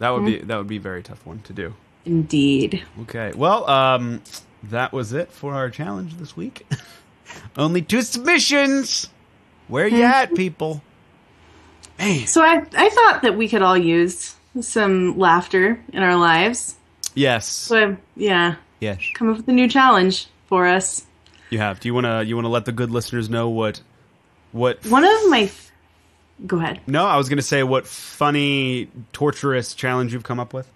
That would mm-hmm. be that would be a very tough one to do. Indeed. Okay. Well, um, that was it for our challenge this week. Only two submissions. Where you at, people? Man. So I I thought that we could all use some laughter in our lives. Yes. So yeah. Yes. Come up with a new challenge for us. You have. Do you wanna you wanna let the good listeners know what what one of my f- go ahead. No, I was gonna say what funny, torturous challenge you've come up with?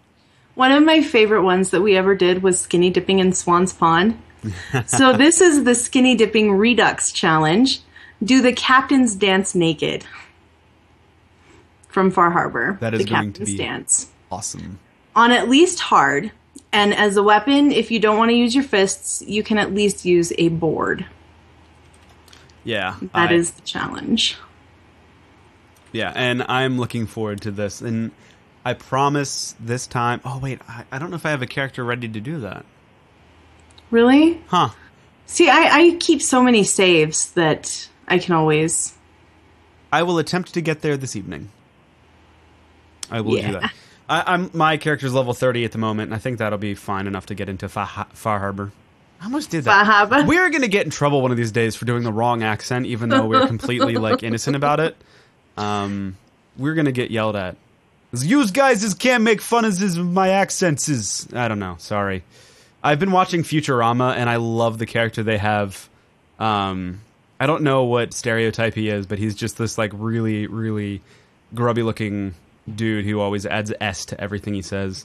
One of my favorite ones that we ever did was skinny dipping in Swan's Pond. So this is the skinny dipping redux challenge. Do the captain's dance naked. From Far Harbor, that is the going captain's to be dance. Awesome. On at least hard, and as a weapon, if you don't want to use your fists, you can at least use a board. Yeah, that I, is the challenge. Yeah, and I'm looking forward to this, and I promise this time. Oh wait, I, I don't know if I have a character ready to do that. Really? Huh. See, I, I keep so many saves that I can always. I will attempt to get there this evening. I will yeah. do that. I, I'm my character's level thirty at the moment, and I think that'll be fine enough to get into Far, Far Harbor. I almost did that. Far Harbor. We're gonna get in trouble one of these days for doing the wrong accent, even though we're completely like innocent about it. Um, we're gonna get yelled at. You guys just can't make fun of my accents. Is I don't know. Sorry. I've been watching Futurama, and I love the character they have. Um, I don't know what stereotype he is, but he's just this like really, really grubby-looking dude who always adds S to everything he says.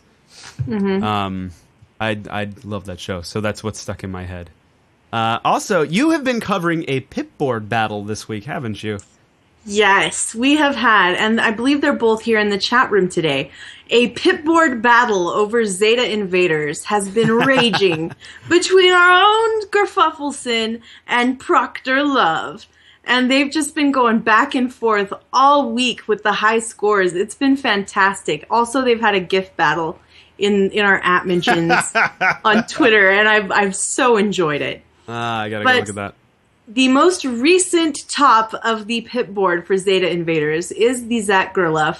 Mm-hmm. Um, I I love that show, so that's what's stuck in my head. Uh, also, you have been covering a Pipboard battle this week, haven't you? Yes, we have had, and I believe they're both here in the chat room today. A Pipboard battle over Zeta Invaders has been raging between our own Gerfuffleson and Proctor Love. And they've just been going back and forth all week with the high scores. It's been fantastic. Also, they've had a gift battle in, in our at mentions on Twitter, and I've, I've so enjoyed it. Ah, I gotta but, go look at that. The most recent top of the Pipboard for Zeta Invaders is the Zach Gerlach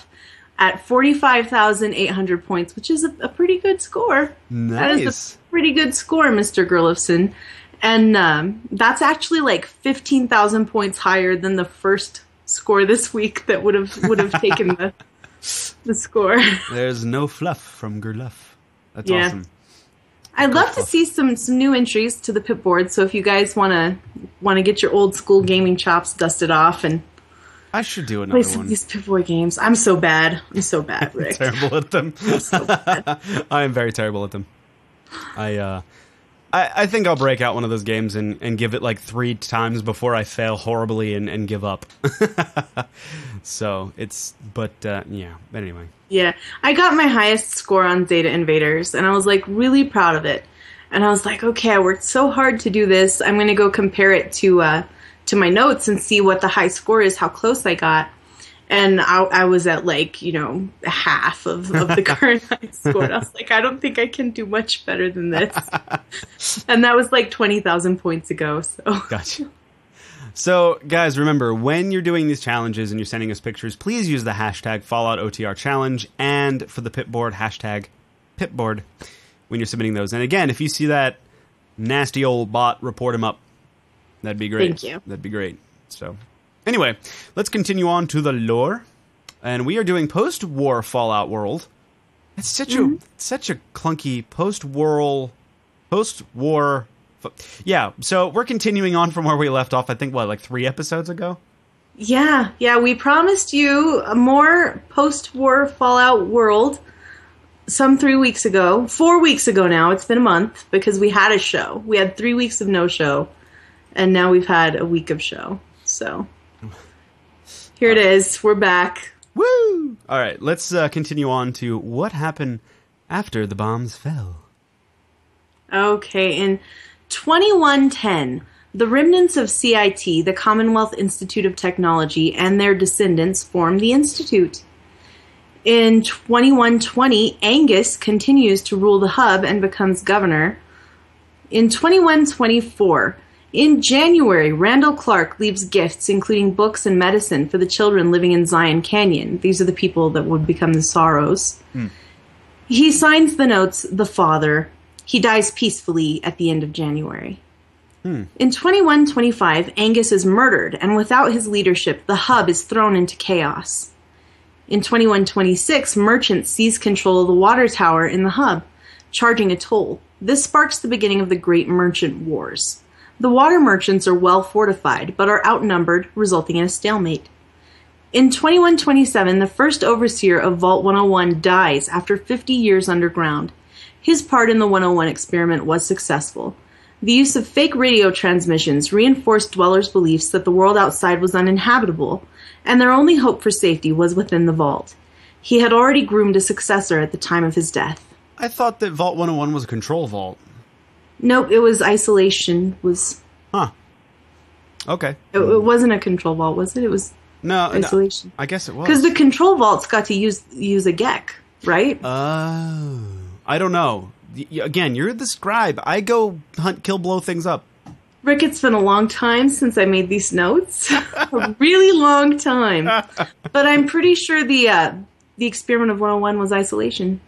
at forty-five thousand eight hundred points, which is a, a pretty good score. Nice. That is a pretty good score, Mister Gerlachson. And um, that's actually like fifteen thousand points higher than the first score this week that would have would have taken the, the score. There's no fluff from Gerlach. That's yeah. awesome. I'd love to see some, some new entries to the Pipboard, so if you guys want to want to get your old school gaming chops dusted off and I should do another play some one. Of these Pipboard games. I'm so bad. I'm so bad, Rick. Terrible at them. I'm so bad. I am very terrible at them. I uh, I, I think I'll break out one of those games and, and give it like three times before I fail horribly and, and give up. So it's but uh, yeah. But anyway. Yeah, I got my highest score on Zeta Invaders, and I was, like, really proud of it. And I was like, okay, I worked so hard to do this. I'm going to go compare it to uh, to my notes and see what the high score is, how close I got. And I, I was at, like, you know, half of, of the current high score. And I was like, I don't think I can do much better than this. And that was, like, twenty thousand points ago. So. Gotcha. So, guys, remember, when you're doing these challenges and you're sending us pictures, please use the hashtag Fallout O T R Challenge and for the Pipboard, hashtag Pipboard when you're submitting those. And, again, if you see that nasty old bot, report him up. That'd be great. Thank you. That'd be great. So, anyway, let's continue on to the lore. And we are doing post-war Fallout World. It's such, mm-hmm. a, such a clunky post-war... Post-war... Yeah, so we're continuing on from where we left off, I think, what, like three episodes ago? Yeah, yeah, we promised you a more post-war Fallout World some three weeks ago. Four weeks ago now, it's been a month, because we had a show. We had three weeks of no show, and now we've had a week of show. So, here it is, we're back. Woo! Alright, let's uh, continue on to what happened after the bombs fell. Okay, and... twenty-one ten, the remnants of C I T, the Commonwealth Institute of Technology, and their descendants form the Institute. In twenty-one twenty, Angus continues to rule the hub and becomes governor. In twenty-one twenty-four, in January, Randall Clark leaves gifts, including books and medicine, for the children living in Zion Canyon. These are the people that would become the Sorrows. Mm. He signs the notes, "The Father." He dies peacefully at the end of January. Hmm. In twenty-one twenty-five, Angus is murdered, and without his leadership, the hub is thrown into chaos. In twenty-one twenty-six, merchants seize control of the water tower in the hub, charging a toll. This sparks the beginning of the Great Merchant Wars. The water merchants are well fortified, but are outnumbered, resulting in a stalemate. In twenty-one twenty-seven, the first overseer of Vault one oh one dies after fifty years underground. His part in the one oh one experiment was successful. The use of fake radio transmissions reinforced dwellers' beliefs that the world outside was uninhabitable, and their only hope for safety was within the vault. He had already groomed a successor at the time of his death. I thought that Vault one oh one was a control vault. Nope, it was isolation. Was Huh. Okay. It, it wasn't a control vault, was it? It was no, isolation. No, I guess it was. Because the control vaults got to use, use a G E C, right? Oh... Uh... I don't know. Again, you're the scribe. I go hunt, kill, blow things up. Rick, it's been a long time since I made these notes. A really long time. But I'm pretty sure the uh, the experiment of one oh one was isolation.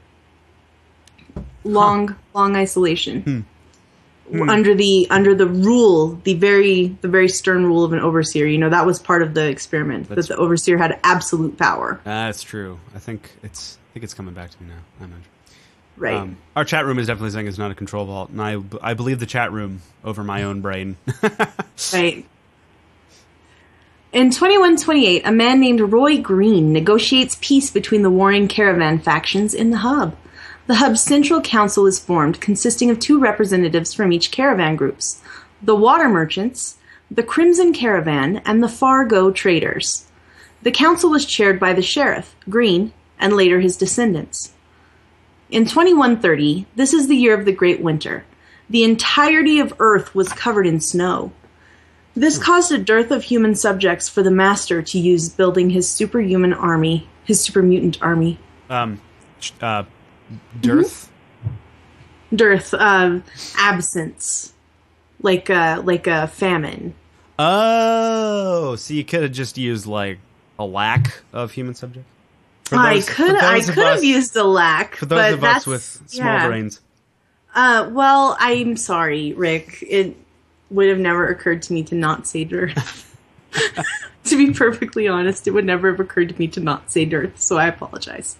Long, huh. long isolation. Hmm. Hmm. Under the under the rule, the very the very stern rule of an overseer, you know, that was part of the experiment, that's that the overseer had absolute power. That's true. I think it's I think it's coming back to me now. I imagine. Right. Um, our chat room is definitely saying it's not a control vault, and I I believe the chat room over my own brain. Right. In twenty-one twenty-eight, a man named Roy Green negotiates peace between the warring caravan factions in the hub. The hub's central council is formed, consisting of two representatives from each caravan groups, the Water Merchants, the Crimson Caravan, and the Fargo Traders. The council was chaired by the sheriff, Green, and later his descendants. In twenty-one thirty, this is the year of the Great Winter. The entirety of Earth was covered in snow. This caused a dearth of human subjects for the Master to use building his superhuman army, his super mutant army. Um, uh... Dearth, mm-hmm. dearth, uh, absence, like a like a famine. Oh, so you could have just used like a lack of human subjects. Those, I could I could us, have used a lack for those but of us with small yeah. brains. Uh, well, I'm sorry, Rick. It would have never occurred to me to not say dearth. To be perfectly honest, it would never have occurred to me to not say dearth. So I apologize.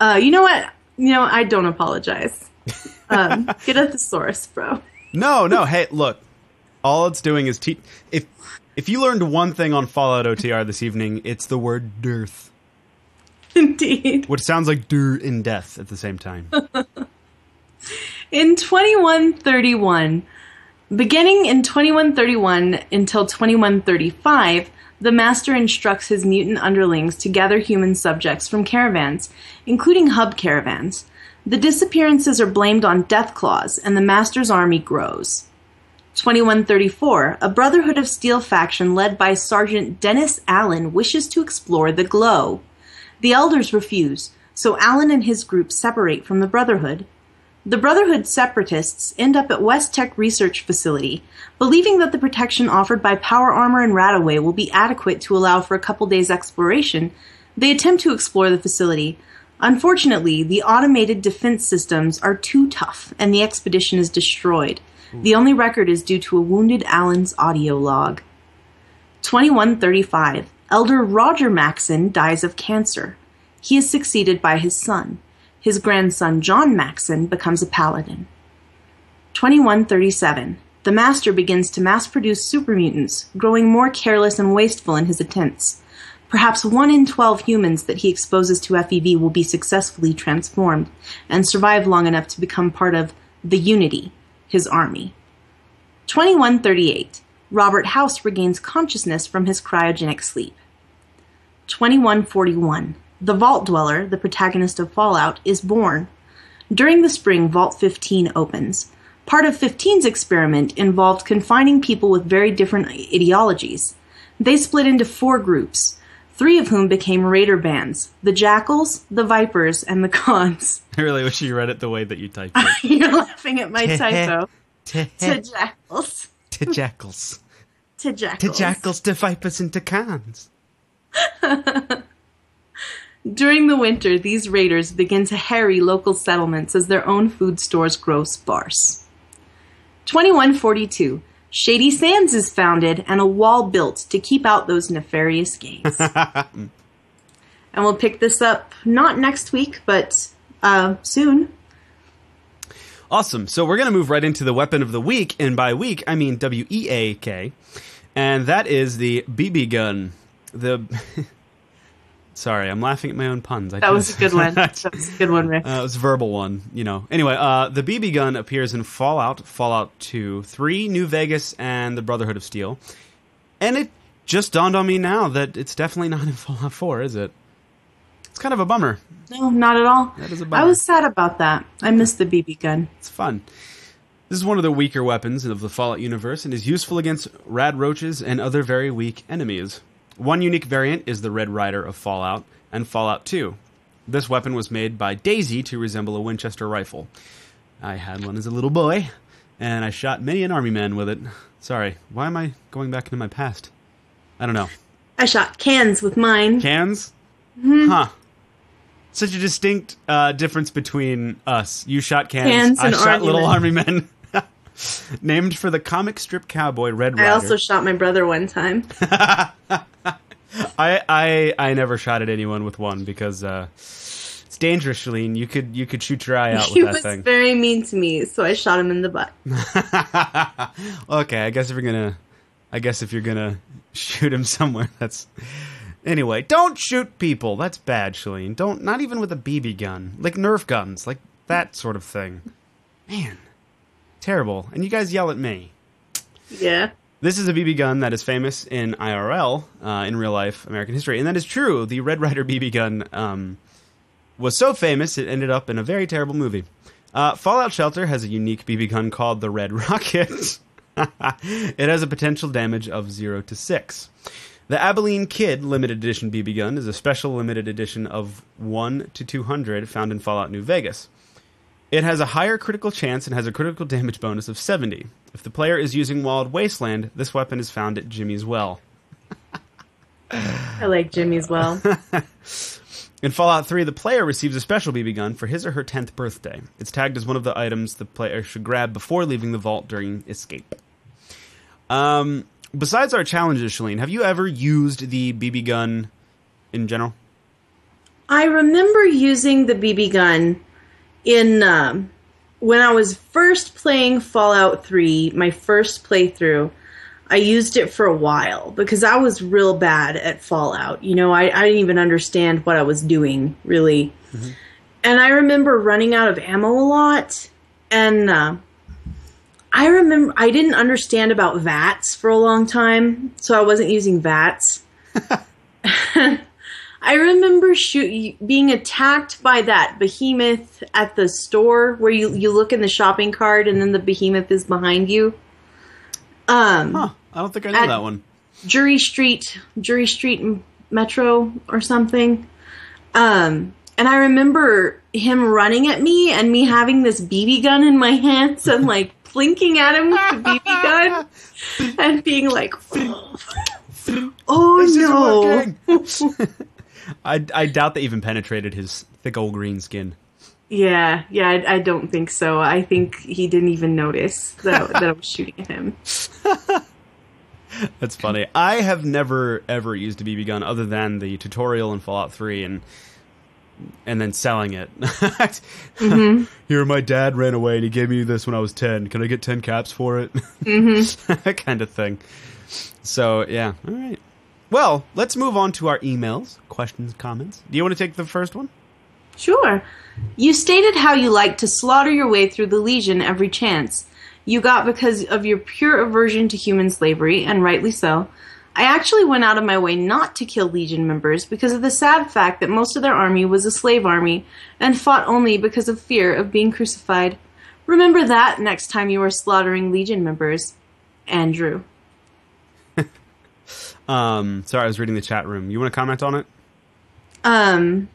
Uh, you know what? You know, I don't apologize. Um, get at the source, bro. No, no. Hey, look. All it's doing is... Te- if if you learned one thing on Fallout O T R this evening, it's the word dearth. Indeed. Which sounds like dur in death at the same time. In twenty-one thirty-one, beginning in twenty-one thirty-one until twenty-one thirty-five... the Master instructs his mutant underlings to gather human subjects from caravans, including hub caravans. The disappearances are blamed on Deathclaws, and the Master's army grows. twenty-one thirty-four, a Brotherhood of Steel faction led by Sergeant Dennis Allen wishes to explore the glow. The Elders refuse, so Allen and his group separate from the Brotherhood. The Brotherhood separatists end up at West Tech Research Facility, believing that the protection offered by Power Armor and Radaway will be adequate to allow for a couple days' exploration. They attempt to explore the facility. Unfortunately, the automated defense systems are too tough, and the expedition is destroyed. Ooh. The only record is due to a wounded Allen's audio log. twenty-one thirty-five. Elder Roger Maxon dies of cancer. He is succeeded by his son. His grandson, John Maxon, becomes a paladin. twenty-one thirty-seven. The Master begins to mass-produce super mutants, growing more careless and wasteful in his attempts. Perhaps one in twelve humans that he exposes to F E V will be successfully transformed and survive long enough to become part of the Unity, his army. twenty-one thirty-eight. Robert House regains consciousness from his cryogenic sleep. twenty-one forty-one. The Vault Dweller, the protagonist of Fallout, is born. During the spring, Vault fifteen opens. Part of fifteen's experiment involved confining people with very different ideologies. They split into four groups, three of whom became raider bands, the Jackals, the Vipers, and the Cons. I really wish you read it the way that you typed it. You're laughing at my typo. To Jackals. To Jackals. To Jackals. To Jackals, to Vipers, and to Cons. During the winter, these raiders begin to harry local settlements as their own food stores grow sparse. twenty-one forty-two, Shady Sands is founded and a wall built to keep out those nefarious gangs. And we'll pick this up not next week, but uh, soon. Awesome. So we're going to move right into the weapon of the week, and by week, I mean W E A K, and that is the B B gun. The... Sorry, I'm laughing at my own puns. I that guess. was a good one. That was a good one, Rick. Uh, it was a verbal one, you know. Anyway, uh, the B B gun appears in Fallout, Fallout two, three, New Vegas, and the Brotherhood of Steel. And it just dawned on me now that it's definitely not in Fallout four, is it? It's kind of a bummer. No, not at all. That is a bummer. I was sad about that. I missed the B B gun. It's fun. This is one of the weaker weapons of the Fallout universe and is useful against rad roaches and other very weak enemies. One unique variant is the Red Rider of Fallout and Fallout two. This weapon was made by Daisy to resemble a Winchester rifle. I had one as a little boy, and I shot many an army man with it. Sorry, why am I going back into my past? I don't know. I shot cans with mine. Cans? Mm-hmm. Huh. Such a distinct uh, difference between us. You shot cans, cans I shot army little men. army men. Named for the comic strip cowboy Red Rider. I also shot my brother one time. I, I I never shot at anyone with one because uh, it's dangerous, Shaleen. You could you could shoot your eye out with that thing. He was very mean to me, so I shot him in the butt. Okay, I guess if you're gonna, I guess if you're gonna shoot him somewhere, that's. Anyway, don't shoot people. That's bad, Shaleen. Don't, not even with a B B gun. Like Nerf guns, like that sort of thing. Man, terrible. And you guys yell at me. Yeah. This is a B B gun that is famous in I R L, uh, in real life American history. And that is true. The Red Rider B B gun um, was so famous it ended up in a very terrible movie. Uh, Fallout Shelter has a unique B B gun called the Red Rocket. It has a potential damage of zero to six. The Abilene Kid limited edition B B gun is a special limited edition of one to two hundred found in Fallout New Vegas. It has a higher critical chance and has a critical damage bonus of seventy. If the player is using Wild Wasteland, this weapon is found at Jimmy's Well. I like Jimmy's Well. In Fallout three, the player receives a special B B gun for his or her tenth birthday. It's tagged as one of the items the player should grab before leaving the vault during escape. Um... Besides our challenges, Shaleen, have you ever used the B B gun in general? I remember using the B B gun in um, when I was first playing Fallout three, my first playthrough. I used it for a while because I was real bad at Fallout. You know, I, I didn't even understand what I was doing, really. Mm-hmm. And I remember running out of ammo a lot and... Uh, I remember I didn't understand about V A Ts for a long time, so I wasn't using V A Ts. I remember shoot, being attacked by that behemoth at the store where you, you look in the shopping cart and then the behemoth is behind you. Um, huh. I don't think I know that one. Jury Street, Jury Street Metro or something. Um, and I remember him running at me and me having this B B gun in my hands and like, blinking at him with the B B gun and being like, oh, oh no. I, I doubt they even penetrated his thick old green skin. Yeah, yeah, I, I don't think so. I think he didn't even notice that, that I was shooting at him. That's funny. I have never, ever used a B B gun other than the tutorial in Fallout three and... and then selling it. Mm-hmm. Here, my dad ran away and he gave me this when I was ten. Can I get ten caps for it? Mm-hmm. That kind of thing. So, yeah. All right. Well, let's move on to our emails, questions, comments. Do you want to take the first one? Sure. You stated how you like to slaughter your way through the Legion every chance you got because of your pure aversion to human slavery, and rightly so. I actually went out of my way not to kill Legion members because of the sad fact that most of their army was a slave army and fought only because of fear of being crucified. Remember that next time you are slaughtering Legion members. Andrew. um, sorry, I was reading the chat room. You want to comment on it? Um,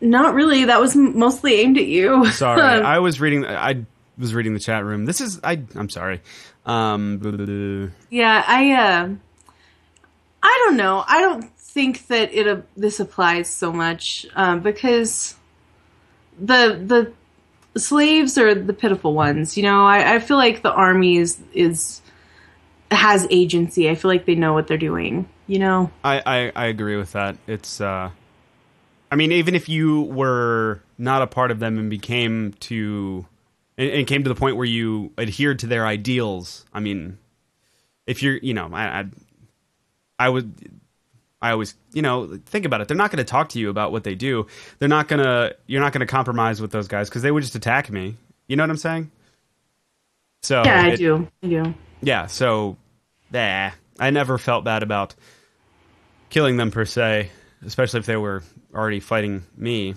not really. That was mostly aimed at you. Sorry, I was reading... I was reading the chat room. This is... I, I'm sorry. Um, blah, blah, blah. Yeah, I, uh, I don't know. I don't think that it, uh, this applies so much, um, uh, because the, the slaves are the pitiful ones. You know, I, I feel like the army is, is, has agency. I feel like they know what they're doing, you know? I, I, I agree with that. It's, uh, I mean, even if you were not a part of them and became to... and came to the point where you adhered to their ideals. I mean, if you're, you know, I, I, I would, I always, you know, think about it. They're not going to talk to you about what they do. They're not going to, you're not going to compromise with those guys because they would just attack me. You know what I'm saying? So yeah, I it, do. I do. Yeah. So, nah, I never felt bad about killing them per se, especially if they were already fighting me.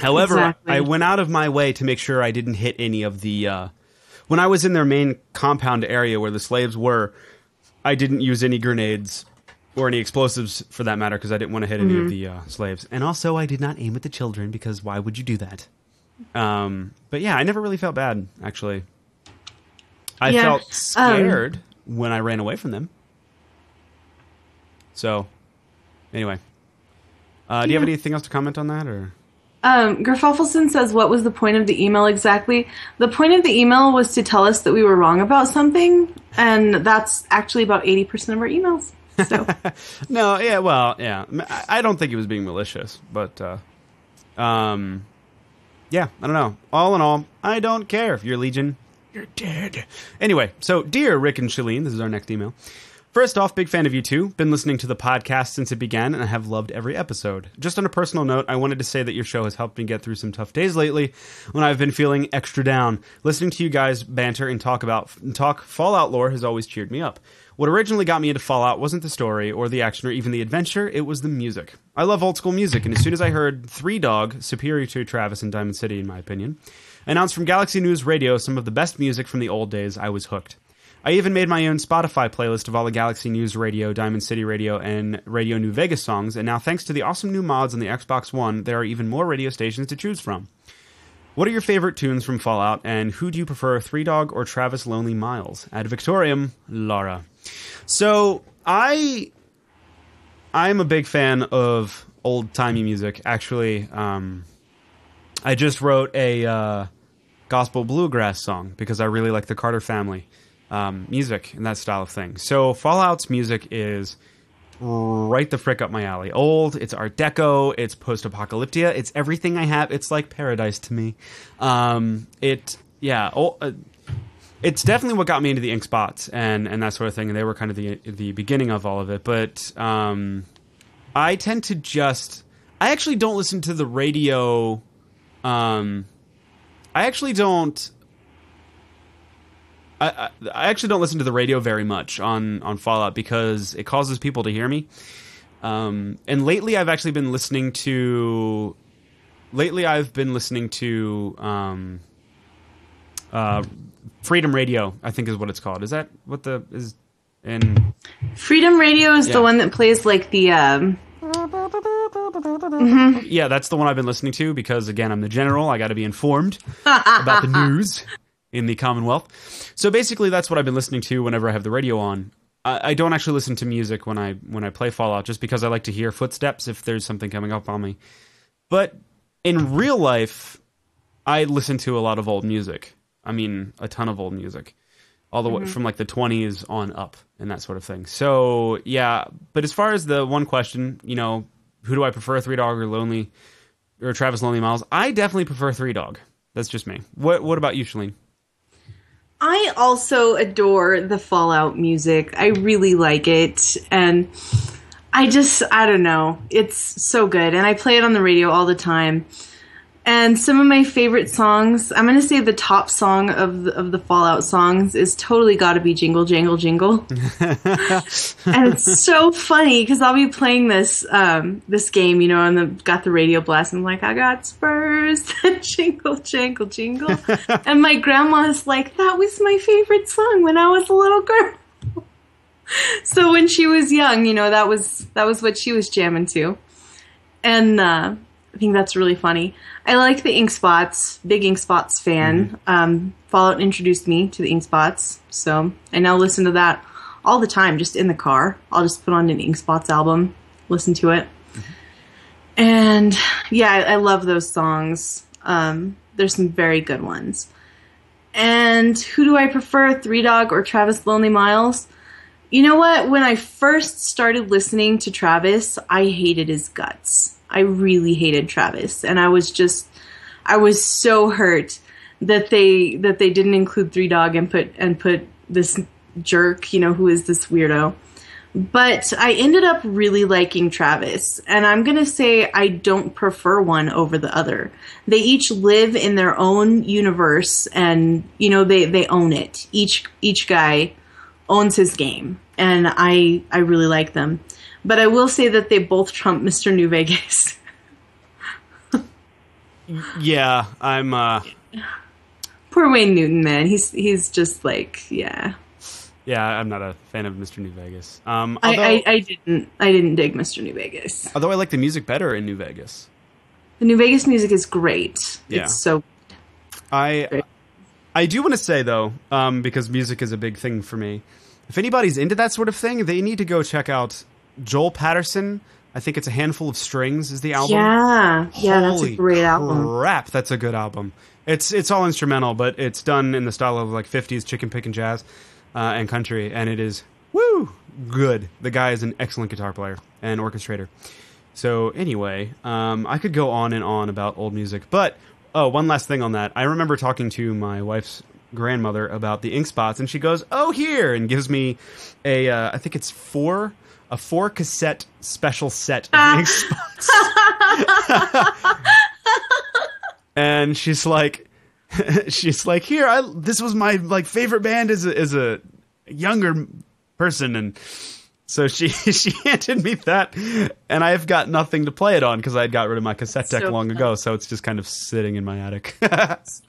However, exactly. I went out of my way to make sure I didn't hit any of the... Uh, when I was in their main compound area where the slaves were, I didn't use any grenades or any explosives for that matter because I didn't want to hit any mm-hmm. of the uh, slaves. And also, I did not aim at the children because why would you do that? Um, but yeah, I never really felt bad, actually. I yeah. felt scared um. when I ran away from them. So, anyway. Uh, do yeah. you have anything else to comment on that? Or... Um, Gerfalfelson says, what was the point of the email exactly? The point of the email was to tell us that we were wrong about something, and that's actually about eighty percent of our emails. So. no, yeah, well, yeah. I don't think he was being malicious, but, uh, um, yeah, I don't know. All in all, I don't care if you're Legion. You're dead. Anyway, so, dear Rick and Shaleen, this is our next email. First off, big fan of you two. Been listening to the podcast since it began, and I have loved every episode. Just on a personal note, I wanted to say that your show has helped me get through some tough days lately when I've been feeling extra down. Listening to you guys banter and talk about talk Fallout lore has always cheered me up. What originally got me into Fallout wasn't the story or the action or even the adventure, it was the music. I love old school music, and as soon as I heard Three Dog, superior to Travis and Diamond City in my opinion, announced from Galaxy News Radio some of the best music from the old days, I was hooked. I even made my own Spotify playlist of all the Galaxy News Radio, Diamond City Radio, and Radio New Vegas songs, and now thanks to the awesome new mods on the Xbox One, there are even more radio stations to choose from. What are your favorite tunes from Fallout, and who do you prefer, Three Dog or Travis Lonely Miles? Ad Victoriam, Lara. So, I... I'm a big fan of old-timey music. Actually, um, I just wrote a uh, gospel bluegrass song, because I really like the Carter Family. Um, music and that style of thing. So Fallout's music is right the frick up my alley. Old, it's Art Deco, it's post-apocalyptia, it's everything I have. It's like paradise to me. Um, it, yeah, old, uh, it's definitely what got me into the Ink Spots and, and that sort of thing, and they were kind of the the beginning of all of it. But um, I tend to just... I actually don't listen to the radio... Um, I actually don't... I, I actually don't listen to the radio very much on, on Fallout because it causes people to hear me. Um, and lately, I've actually been listening to. Lately, I've been listening to um, uh, Freedom Radio. I think is what it's called. Is that what the is? In Freedom Radio is yeah. the one that plays like the. Um... Mm-hmm. Yeah, that's the one I've been listening to because again, I'm the general. I got to be informed about the news. In the Commonwealth. So basically that's what I've been listening to whenever I have the radio on. I, I don't actually listen to music when I when I play Fallout just because I like to hear footsteps if there's something coming up on me. But in real life, I listen to a lot of old music. I mean, a ton of old music. All the mm-hmm. way from like the twenties on up and that sort of thing. So, yeah. But as far as the one question, you know, who do I prefer, Three Dog or Lonely or Travis Lonely Miles? I definitely prefer Three Dog. That's just me. What What about you, Shaleen? I also adore the Fallout music. I really like it. And I just, I don't know. It's so good. And I play it on the radio all the time. And some of my favorite songs, I'm going to say the top song of the, of the Fallout songs is totally got to be Jingle, Jangle, Jingle. And it's so funny because I'll be playing this um, this game, you know, and the, got the radio blast. And I'm like, I got Spurs. Jingle, Jangle, Jingle. And my grandma's like, that was my favorite song when I was a little girl. So when she was young, you know, that was, that was what she was jamming to. And... Uh, I think that's really funny. I like the Ink Spots, big Ink Spots fan. Mm-hmm. Um, Fallout introduced me to the Ink Spots, so I now listen to that all the time, just in the car. I'll just put on an Ink Spots album, listen to it. Mm-hmm. And, yeah, I, I love those songs. Um, there's some very good ones. And who do I prefer, Three Dog or Travis Lonely Miles? You know what? When I first started listening to Travis, I hated his guts. I really hated Travis, and I was just, I was so hurt that they that they didn't include Three Dog and put and put this jerk, you know, who is this weirdo. But I ended up really liking Travis, and I'm gonna say I don't prefer one over the other. They each live in their own universe, and you know they, they own it. Each each guy owns his game, and I I really like them. But I will say that they both trump Mister New Vegas. yeah, I'm... Uh... Poor Wayne Newton, man. He's he's just like, yeah. Yeah, I'm not a fan of Mister New Vegas. Um, although, I, I, I didn't I didn't dig Mister New Vegas. Although I like the music better in New Vegas. The New Vegas music is great. Yeah. It's so good. I, great. I do want to say, though, um, because music is a big thing for me, if anybody's into that sort of thing, they need to go check out... Joel Patterson I think it's A Handful of Strings is the album. Yeah, yeah, Holy that's a great crap, album. Crap, that's a good album. It's it's all instrumental, but it's done in the style of like fifties chicken pick and jazz uh, and country, and it is woo good. The guy is an excellent guitar player and orchestrator. So anyway, um, I could go on and on about old music, but oh, one last thing on that. I remember talking to my wife's grandmother about the ink spots, and she goes, "Oh, here," and gives me a uh, I think it's four. A four cassette special set of ink spots. And she's like, she's like, here, I, this was my like favorite band as a, as a younger person, and so she she handed me that, and I've got nothing to play it on because I had got rid of my cassette deck so long fun. ago, so it's just kind of sitting in my attic.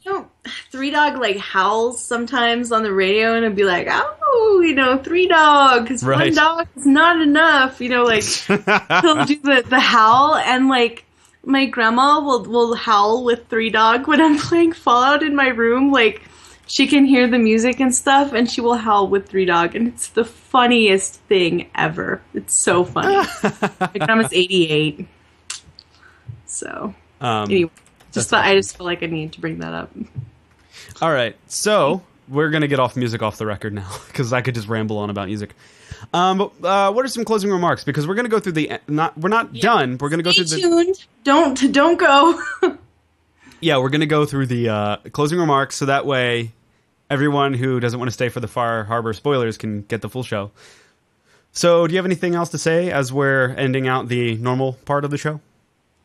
So, Three Dog like howls sometimes on the radio, and it'd be like, oh, you know, Three Dog, because right. one dog is not enough, you know, like he'll do the, the howl, and like my grandma will will howl with Three Dog when I'm playing Fallout in my room, like. She can hear the music and stuff, and she will howl with Three Dog, and it's the funniest thing ever. It's so funny. My grandma's eighty-eight, so um, anyway, just thought, I just feel like I need to bring that up. All right, so we're gonna get off music off the record now because I could just ramble on about music. Um, but, uh, what are some closing remarks? Because we're gonna go through the not we're not yeah. done. We're gonna go Stay through tuned. the don't don't go. Yeah, we're going to go through the uh, closing remarks, so that way everyone who doesn't want to stay for the Far Harbor spoilers can get the full show. So do you have anything else to say as we're ending out the normal part of the show?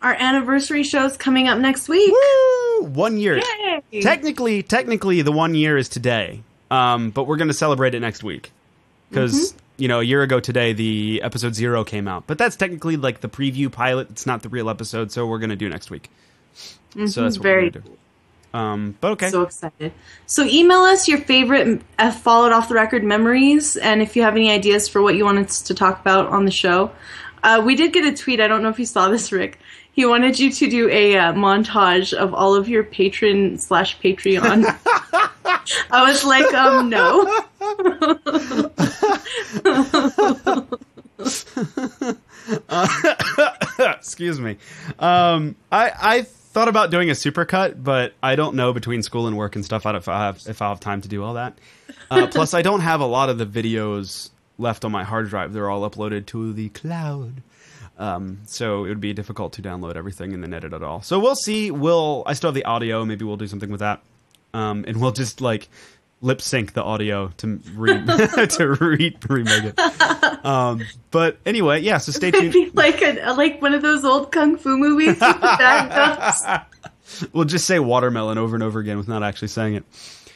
Our anniversary show's coming up next week. Woo! One year. Yay! Technically, technically, the one year is today, um, but we're going to celebrate it next week because, mm-hmm. you know, a year ago today, the episode zero came out. But that's technically like the preview pilot. It's not the real episode, so we're going to do next week. Mm-hmm. So that's what Very we're gonna do. Um, but okay. So excited. So email us your favorite Fallout Off the Record memories, and if you have any ideas for what you want us to talk about on the show. Uh, we did get a tweet. I don't know if you saw this, Rick. He wanted you to do a uh, montage of all of your patron slash Patreon. I was like, um, no. Uh, excuse me. Um, I I thought about doing a supercut, but I don't know between school and work and stuff. I don't if I have if I have time to do all that. Uh, plus, I don't have a lot of the videos left on my hard drive. They're all uploaded to the cloud, um, so it would be difficult to download everything and then edit it all. So we'll see. We'll I still have the audio. Maybe we'll do something with that, um, and we'll just like lip sync the audio to re to re remake it. Um, but anyway, yeah. So stay tuned. Be like a, like one of those old kung fu movies. With the we'll just say watermelon over and over again with not actually saying it.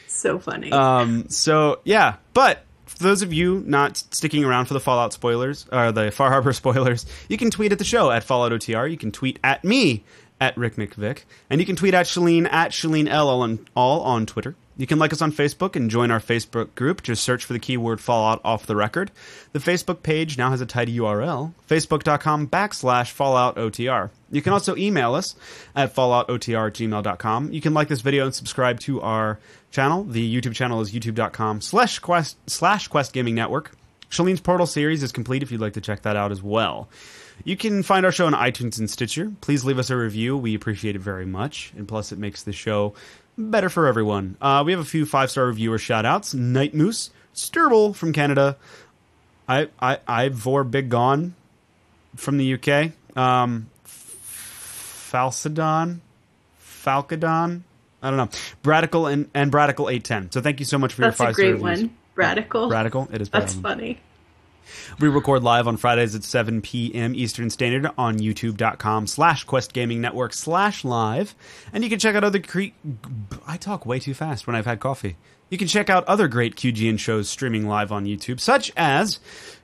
So funny. Um. So yeah. But for those of you not sticking around for the Fallout spoilers or the Far Harbor spoilers, you can tweet at the show at Fallout O T R. You can tweet at me at Rick McVic, and you can tweet at Shaleen at Shaleen L all on all on Twitter. You can like us on Facebook and join our Facebook group. Just search for the keyword Fallout Off the Record. The Facebook page now has a tidy U R L, facebook.com backslash Fallout OTR. You can also email us at fallout o t r at gmail dot com. You can like this video and subscribe to our channel. The YouTube channel is youtube.com slash quest slash Quest Gaming Network. Shaleen's Portal series is complete if you'd like to check that out as well. You can find our show on iTunes and Stitcher. Please leave us a review. We appreciate it very much. And plus, it makes the show better for everyone. Uh, we have a few five-star reviewer shout-outs. Night Moose, Sturble from Canada, I, I, Ivor Big Gone from the U K, um, Falcadon, Falcadon, I don't know, Bradical, and, and Bradical eight ten. So thank you so much for That's your five-star reviews. That's a great one. Bradical. Bradical. It is Bradical. That's funny. We record live on Fridays at seven p.m. Eastern Standard on youtube.com slash Quest Gaming Network slash live. And you can check out other... Cre I talk way too fast when I've had coffee. You can check out other great Q G N shows streaming live on YouTube, such as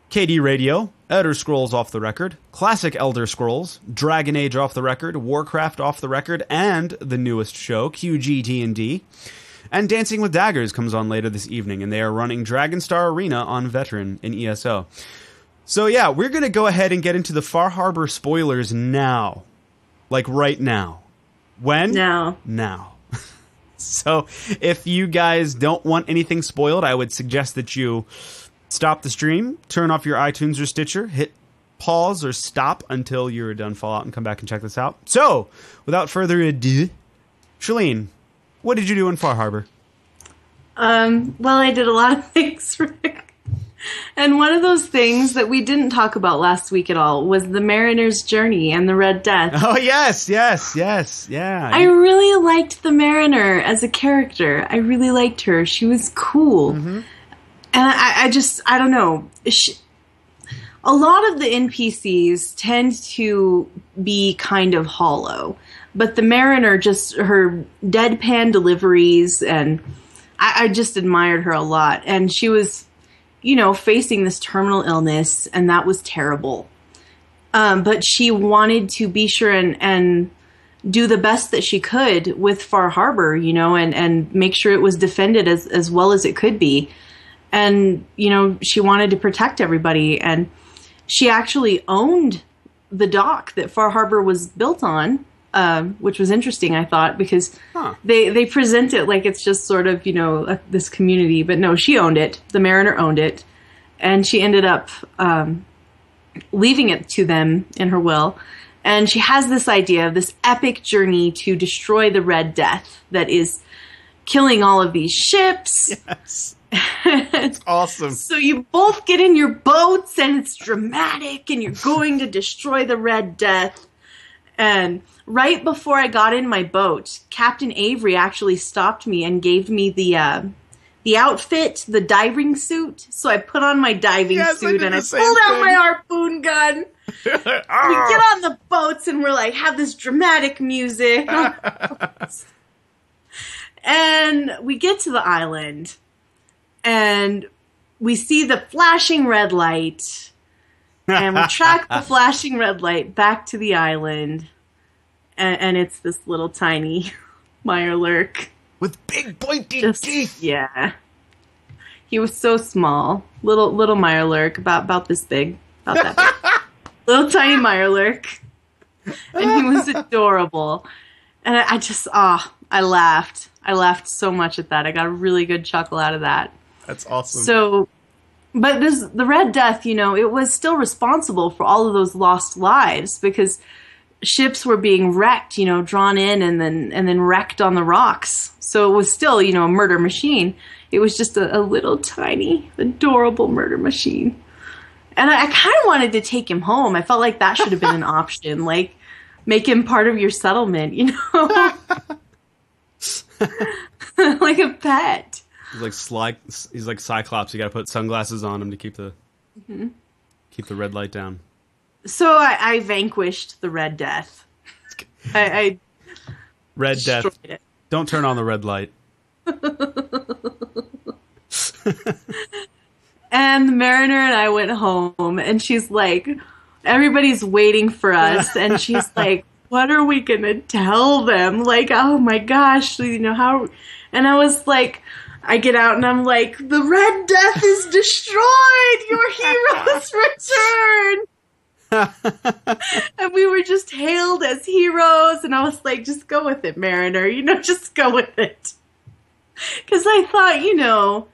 K D Radio, Elder Scrolls Off the Record, Classic Elder Scrolls, Dragon Age Off the Record, Warcraft Off the Record, and the newest show, Q G D and D. And Dancing with Daggers comes on later this evening, and they are running Dragonstar Arena on Veteran in E S O. So yeah, we're going to go ahead and get into the Far Harbor spoilers now. Like right now. When? Now. Now. So if you guys don't want anything spoiled, I would suggest that you stop the stream, turn off your iTunes or Stitcher, hit pause or stop until you're done Fallout and come back and check this out. So, without further ado, Shaleen, what did you do in Far Harbor? Um, well, I did a lot of things, Rick. And one of those things that we didn't talk about last week at all was the Mariner's Journey and the Red Death. Oh, yes, yes, yes, yeah. I really liked the Mariner as a character. I really liked her. She was cool. Mm-hmm. And I, I just, I don't know. She, a lot of the N P Cs tend to be kind of hollow. But the Mariner, just her deadpan deliveries, and I, I just admired her a lot. And she was, you know, facing this terminal illness, and that was terrible. Um, but she wanted to be sure and, and do the best that she could with Far Harbor, you know, and, and make sure it was defended as, as well as it could be. And, you know, she wanted to protect everybody. And she actually owned the dock that Far Harbor was built on, uh, which was interesting, I thought, because huh. they, they present it like it's just sort of, you know, uh, this community. But no, she owned it. The Mariner owned it. And she ended up um, leaving it to them in her will. And she has this idea of this epic journey to destroy the Red Death that is killing all of these ships. Yes. It's awesome. So you both get in your boats, and it's dramatic, and you're going to destroy the Red Death. And right before I got in my boat, Captain Avery actually stopped me and gave me the uh, the outfit, the diving suit. So I put on my diving yes, suit, I and I pulled out thing. my harpoon gun. Ah. We get on the boats, and we're like, have this dramatic music. And we get to the island. And we see the flashing red light, and we track the flashing red light back to the island, and, and it's this little tiny Meyerlurk. With big pointy Just, teeth. Yeah. He was so small. Little little Meyerlurk, about, about this big. About that big. Little tiny Meyerlurk. And he was adorable. And I, I just, ah, oh, I laughed. I laughed so much at that. I got a really good chuckle out of that. That's awesome. So, but this, the Red Death, you know, it was still responsible for all of those lost lives because ships were being wrecked, you know, drawn in and then and then wrecked on the rocks. So it was still, you know, a murder machine. It was just a, a little tiny, adorable murder machine. And I, I kind of wanted to take him home. I felt like that should have been an option, like make him part of your settlement, you know, like a pet. He's like Sly, he's like Cyclops. You got to put sunglasses on him to keep the mm-hmm. keep the red light down. So I, I vanquished the Red Death. I, I Red Death. It. Don't turn on the red light. And the Mariner and I went home, and she's like, everybody's waiting for us, and she's like, what are we gonna tell them? Like, oh my gosh, you know how? And I was like. I get out and I'm like, the Red Death is destroyed! Your heroes return! And we were just hailed as heroes, and I was like, just go with it, Mariner. You know, just go with it. Because I thought, you know,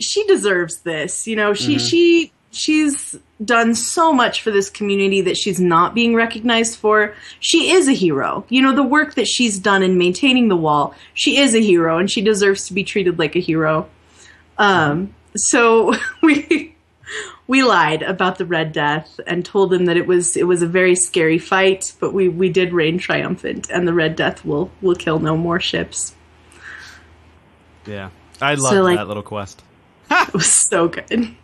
she deserves this. You know, she mm-hmm. she she's done so much for this community that she's not being recognized for. She is a hero. You know, the work that she's done in maintaining the wall, she is a hero, and she deserves to be treated like a hero. Um, so we we lied about the Red Death and told them that it was it was a very scary fight, but we, we did reign triumphant, and the Red Death will, will kill no more ships. Yeah. I loved so, like, that little quest. It was so good.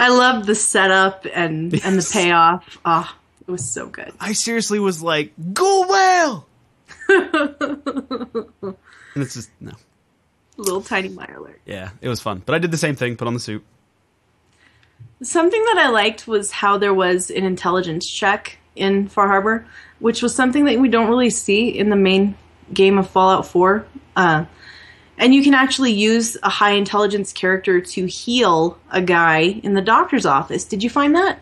I loved the setup and, and the payoff. Ah, oh, it was so good. I seriously was like, go whale! And it's just, no. Little tiny Meyerlurk. Yeah, it was fun. But I did the same thing, put on the suit. Something that I liked was how there was an intelligence check in Far Harbor, which was something that we don't really see in the main game of Fallout four. Uh And you can actually use a high intelligence character to heal a guy in the doctor's office. Did you find that?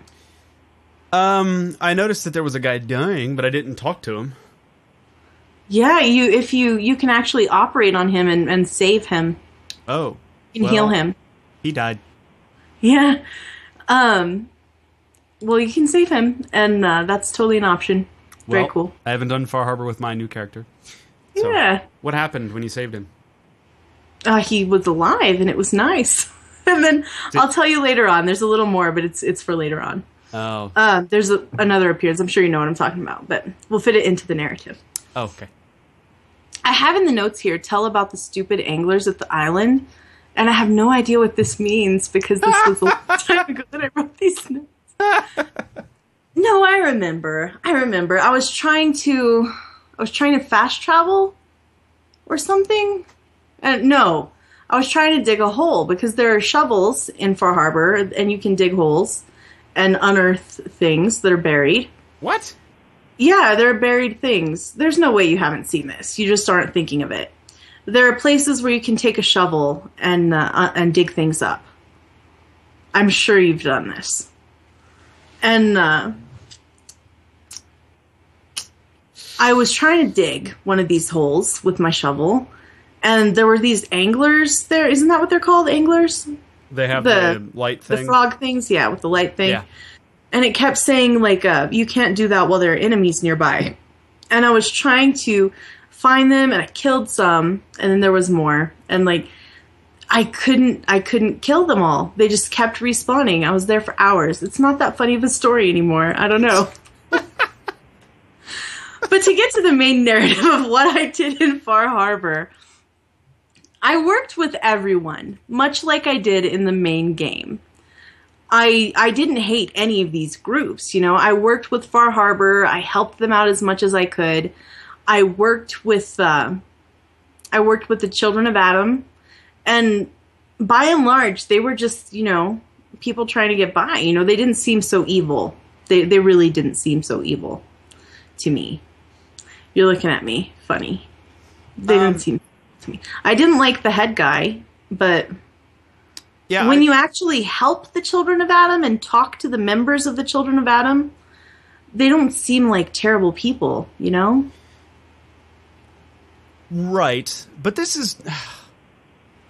Um, I noticed that there was a guy dying, but I didn't talk to him. Yeah, you if you you can actually operate on him and, and save him. Oh, you can well, heal him. He died. Yeah, um, Well, you can save him, and uh, that's totally an option. Very well, cool. I haven't done Far Harbor with my new character. So yeah. What happened when you saved him? Uh, he was alive, and it was nice. And then Did- I'll tell you later on. There's a little more, but it's it's for later on. Oh. Uh, there's a, another appearance. I'm sure you know what I'm talking about, but we'll fit it into the narrative. Oh, okay. I have in the notes here, tell about the stupid anglers at the island, and I have no idea what this means because this was a long time ago that I wrote these notes. No, I remember. I remember. I was trying to, I was trying to fast travel or something. Uh, no, I was trying to dig a hole because there are shovels in Far Harbor, and you can dig holes and unearth things that are buried. What? Yeah, there are buried things. There's no way you haven't seen this. You just aren't thinking of it. There are places where you can take a shovel and uh, and dig things up. I'm sure you've done this. And uh, I was trying to dig one of these holes with my shovel, and there were these anglers there. Isn't that what they're called, anglers? They have the, the light thing. The frog things, yeah, with the light thing. Yeah. And it kept saying, like, uh, you can't do that while there are enemies nearby. And I was trying to find them, and I killed some, and then there was more. And, like, I couldn't I couldn't kill them all. They just kept respawning. I was there for hours. It's not that funny of a story anymore. I don't know. But to get to the main narrative of what I did in Far Harbor, I worked with everyone, much like I did in the main game. I I didn't hate any of these groups. You know, I worked with Far Harbor. I helped them out as much as I could. I worked with uh, I worked with the Children of Adam. And by and large, they were just, you know, people trying to get by. You know, they didn't seem so evil. They they really didn't seem so evil to me. You're looking at me funny. They um, didn't seem to me. I didn't like the head guy, but yeah, when I... you actually help the Children of Adam and talk to the members of the Children of Adam, they don't seem like terrible people, you know? Right. But this is...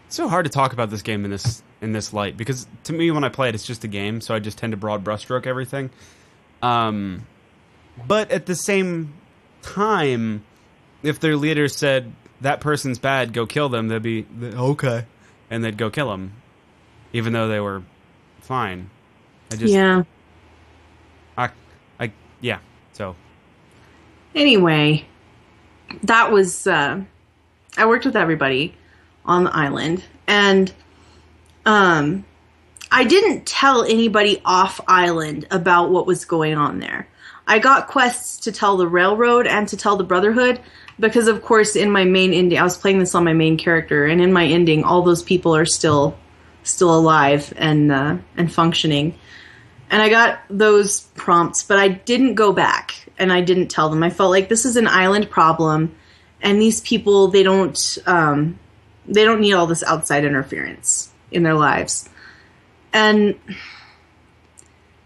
It's so hard to talk about this game in this in this light, because to me, when I play it, it's just a game, so I just tend to broad brushstroke everything. Um, but at the same time, if their leader said, that person's bad, go kill them, they'd be, okay, and they'd go kill them, even though they were fine. I just... Yeah. I, I yeah, so... Anyway, that was... Uh, I worked with everybody on the island, and um, I didn't tell anybody off island about what was going on there. I got quests to tell the Railroad and to tell the Brotherhood, because of course in my main ending, I was playing this on my main character, and in my ending, all those people are still still alive and uh, and functioning. And I got those prompts, but I didn't go back, and I didn't tell them. I felt like this is an island problem, and these people, they don't... Um, They don't need all this outside interference in their lives. And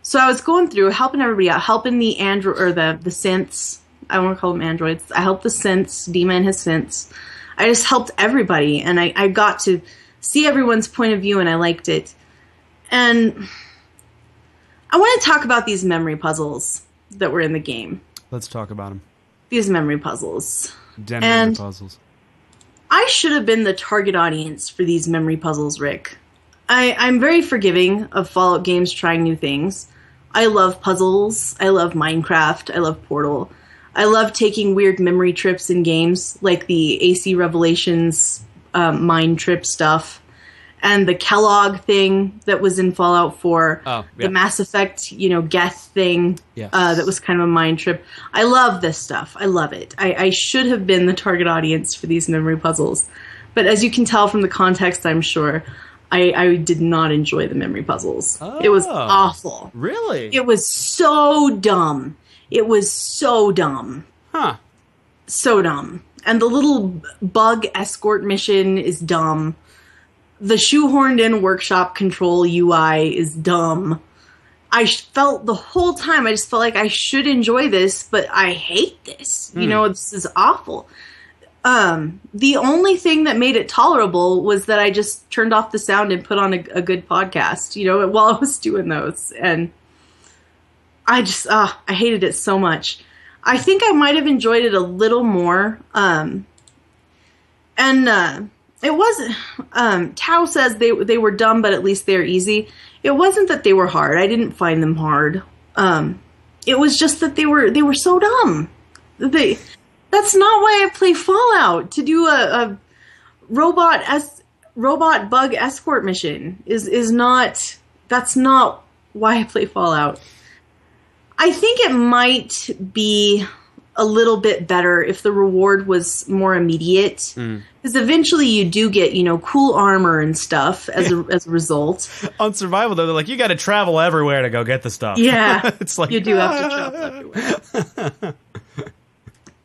so I was going through, helping everybody out, helping the andro- or the, the synths. I won't call them androids. I helped the synths, Dima and his synths. I just helped everybody, and I, I got to see everyone's point of view, and I liked it. And I want to talk about these memory puzzles that were in the game. Let's talk about them. These memory puzzles. Damn memory puzzles. I should have been the target audience for these memory puzzles, Rick. I, I'm very forgiving of Fallout games trying new things. I love puzzles. I love Minecraft. I love Portal. I love taking weird memory trips in games, like the A C Revelations um, mind trip stuff, and the Kellogg thing that was in Fallout four, oh, yeah. The Mass Effect, you know, Geth thing, yes. uh, that was kind of a mind trip. I love this stuff. I love it. I, I should have been the target audience for these memory puzzles. But as you can tell from the context, I'm sure, I, I did not enjoy the memory puzzles. Oh, it was awful. Really? It was so dumb. It was so dumb. Huh. So dumb. And the little bug escort mission is dumb. The shoehorned-in workshop control U I is dumb. I felt the whole time, I just felt like I should enjoy this, but I hate this. Mm. You know, this is awful. Um, the only thing that made it tolerable was that I just turned off the sound and put on a, a good podcast, you know, while I was doing those. And I just, uh, I hated it so much. I think I might have enjoyed it a little more. Um, and uh, it wasn't, um, Tao says they they were dumb, but at least they're easy. It wasn't that they were hard. I didn't find them hard. Um, it was just that they were they were so dumb. They, that's not why I play Fallout, to do a, a robot es- robot bug escort mission is is not, that's not why I play Fallout. I think it might be a little bit better if the reward was more immediate, mm. because eventually you do get, you know, cool armor and stuff as yeah. a, as a result. On survival, though, they're like, you got to travel everywhere to go get the stuff. Yeah, it's like you do ah. have to travel everywhere.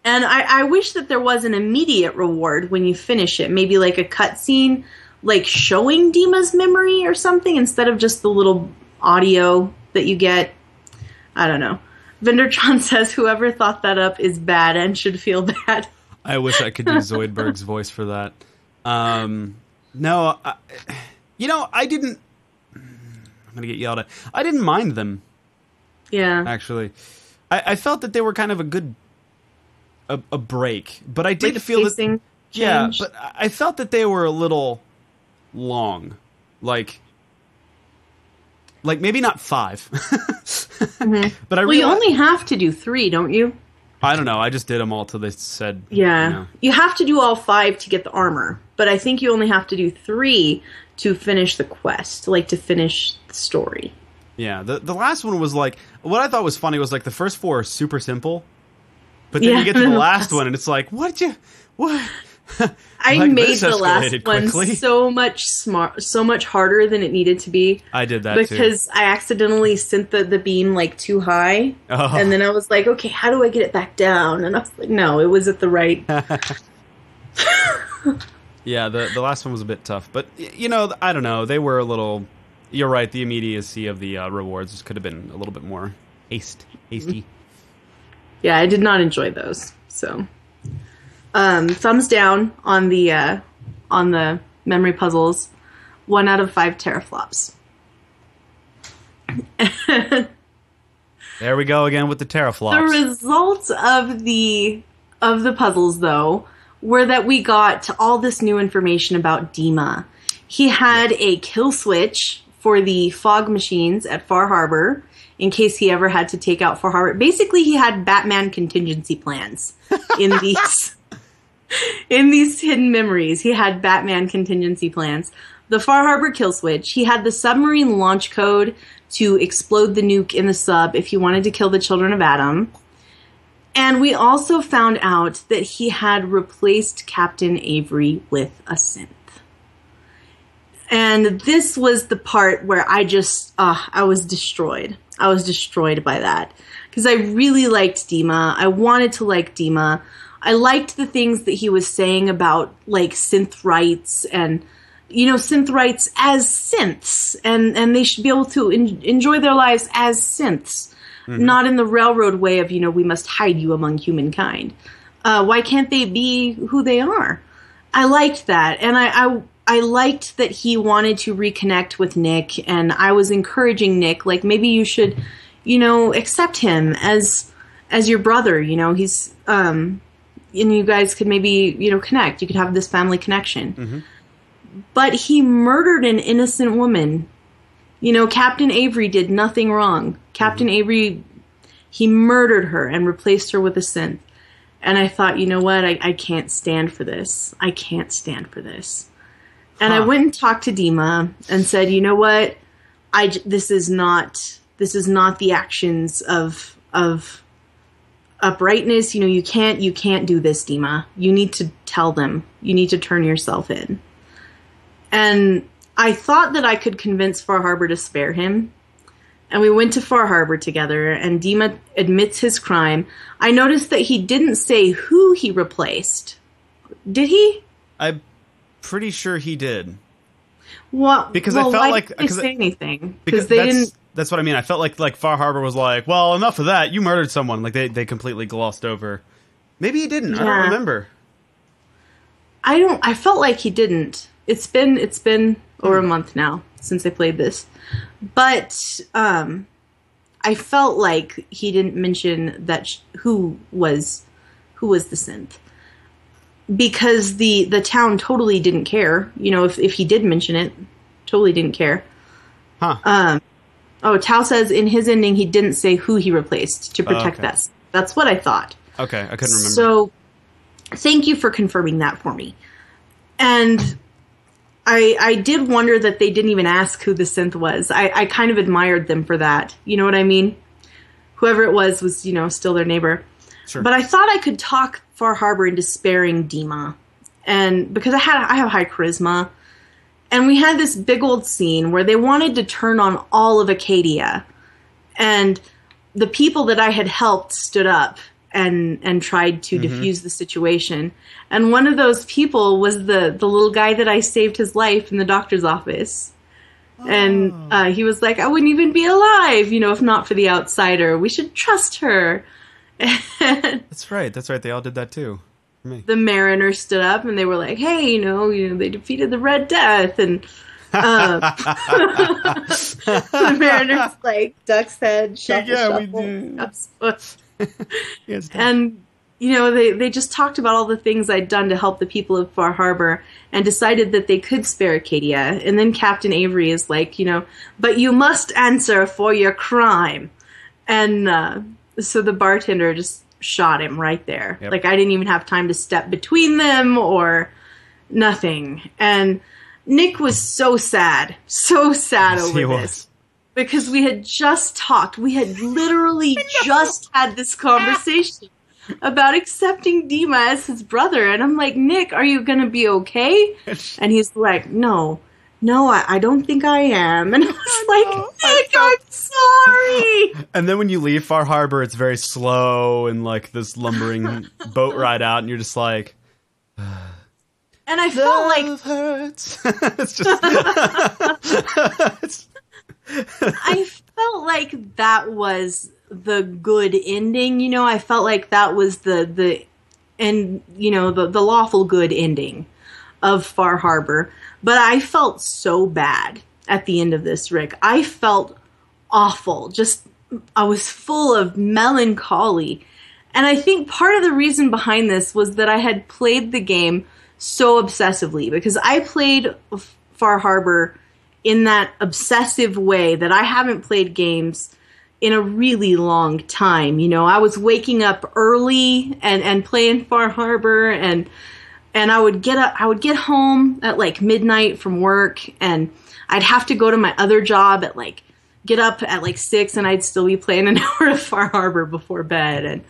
And I, I wish that there was an immediate reward when you finish it, maybe like a cutscene, like showing Dima's memory or something, instead of just the little audio that you get. I don't know. Vendertron says whoever thought that up is bad and should feel bad. I wish I could do Zoidberg's voice for that. Um, no, I, you know, I didn't... I'm going to get yelled at. I didn't mind them. Yeah. Actually. I, I felt that they were kind of a good... A, a break. But I did like feel that... Change. Yeah, but I felt that they were a little long. Like... Like, maybe not five. mm-hmm. But I well, realized, you only have to do three, don't you? I don't know. I just did them all till they said... Yeah. You know. You have to do all five to get the armor. But I think you only have to do three to finish the quest. Like, to finish the story. Yeah. The the last one was like... What I thought was funny was, like, the first four are super simple. But then yeah, you get to the last one, and it's like, what did you... What... I like, made the last one quickly. so much smart, so much harder than it needed to be. I did that because too. Because I accidentally sent the, the beam like too high, oh. and then I was like, okay, how do I get it back down? And I was like, no, it was at the right. yeah, the the last one was a bit tough, but you know, I don't know. They were a little. You're right. The immediacy of the uh, rewards could have been a little bit more haste, hasty. Yeah, I did not enjoy those. So. Um, thumbs down on the uh, on the memory puzzles. One out of five teraflops. There we go again with the teraflops. The results of the of the puzzles, though, were that we got all this new information about Dima. He had a kill switch for the fog machines at Far Harbor in case he ever had to take out Far Harbor. Basically, he had Batman contingency plans in these. In these hidden memories, he had Batman contingency plans, the Far Harbor kill switch. He had the submarine launch code to explode the nuke in the sub if he wanted to kill the Children of Adam. And we also found out that he had replaced Captain Avery with a synth. And this was the part where I just, uh, I was destroyed. I was destroyed by that. Because I really liked Dima. I wanted to like Dima. I liked the things that he was saying about, like, synth rights and, you know, synth rights as synths. And, and they should be able to en- enjoy their lives as synths, mm-hmm. not in the railroad way of, you know, we must hide you among humankind. Uh, why can't they be who they are? I liked that. And I, I, I liked that he wanted to reconnect with Nick. And I was encouraging Nick, like, maybe you should, you know, accept him as as your brother. You know, he's... um. And you guys could maybe, you know, connect. You could have this family connection. Mm-hmm. But he murdered an innocent woman. You know, Captain Avery did nothing wrong. Captain mm-hmm. Avery, he murdered her and replaced her with a synth. And I thought, you know what? I, I can't stand for this. I can't stand for this. And huh. I went and talked to Dima and said, you know what? I, this is not, this is not the actions of, of, uprightness, you know, you can't, you can't do this, Dima. You need to tell them. You need to turn yourself in. And I thought that I could convince Far Harbor to spare him. And we went to Far Harbor together, and Dima admits his crime. I noticed that he didn't say who he replaced. Did he? I'm pretty sure he did. Well, because well, I felt why like didn't they say I, anything because they didn't. That's what I mean. I felt like like Far Harbor was like, well, enough of that. You murdered someone. Like they, they completely glossed over. Maybe he didn't. Yeah. I don't remember. I don't. I felt like he didn't. It's been it's been over a month now since I played this, but um, I felt like he didn't mention that sh- who was who was the synth, because the the town totally didn't care. You know, if if he did mention it, totally didn't care. Huh. Um, oh, Tao says in his ending he didn't say who he replaced to protect oh, okay. that. That's what I thought. Okay, I couldn't remember. So, thank you for confirming that for me. And I I did wonder that they didn't even ask who the synth was. I, I kind of admired them for that. You know what I mean? Whoever it was was, you know, still their neighbor. Sure. But I thought I could talk Far Harbor into sparing Dima. And because I had I have high charisma. And we had this big old scene where they wanted to turn on all of Acadia. And the people that I had helped stood up and and tried to mm-hmm. defuse the situation. And one of those people was the, the little guy that I saved his life in the doctor's office. Oh. And uh, he was like, I wouldn't even be alive, you know, if not for the outsider. We should trust her. That's right. That's right. They all did that too. For me. The Mariner stood up and they were like, hey, you know, you know, they defeated the Red Death. And uh, the Mariner's like, duck's head, shuffle, yeah, shuffle. We do. Yeah, and you know they, they just talked about all the things I'd done to help the people of Far Harbor and decided that they could spare Acadia. And then Captain Avery is like, you know, but you must answer for your crime. And uh, so the bartender just shot him right there. Yep. Like I didn't even have time to step between them or nothing. And Nick was so sad, so sad yes, over he this. Was. Because we had just talked. We had literally just had this conversation about accepting Dima as his brother. And I'm like, Nick, are you going to be okay? And he's like, no. No, I, I don't think I am. And I was like, Nick, I'm sorry. And then when you leave Far Harbor, it's very slow and like this lumbering boat ride out. And you're just like... And I felt like... Love hurts. It's just... it's, I felt like that was the good ending, you know. I felt like that was the the and you know the the lawful good ending of Far Harbor. But I felt so bad at the end of this, Rick. I felt awful. Just I was full of melancholy, and I think part of the reason behind this was that I had played the game so obsessively because I played Far Harbor in that obsessive way that I haven't played games in a really long time. You know, I was waking up early and, and playing Far Harbor and and I would get up I would get home at like midnight from work and I'd have to go to my other job at like get up at like six and I'd still be playing an hour of Far Harbor before bed and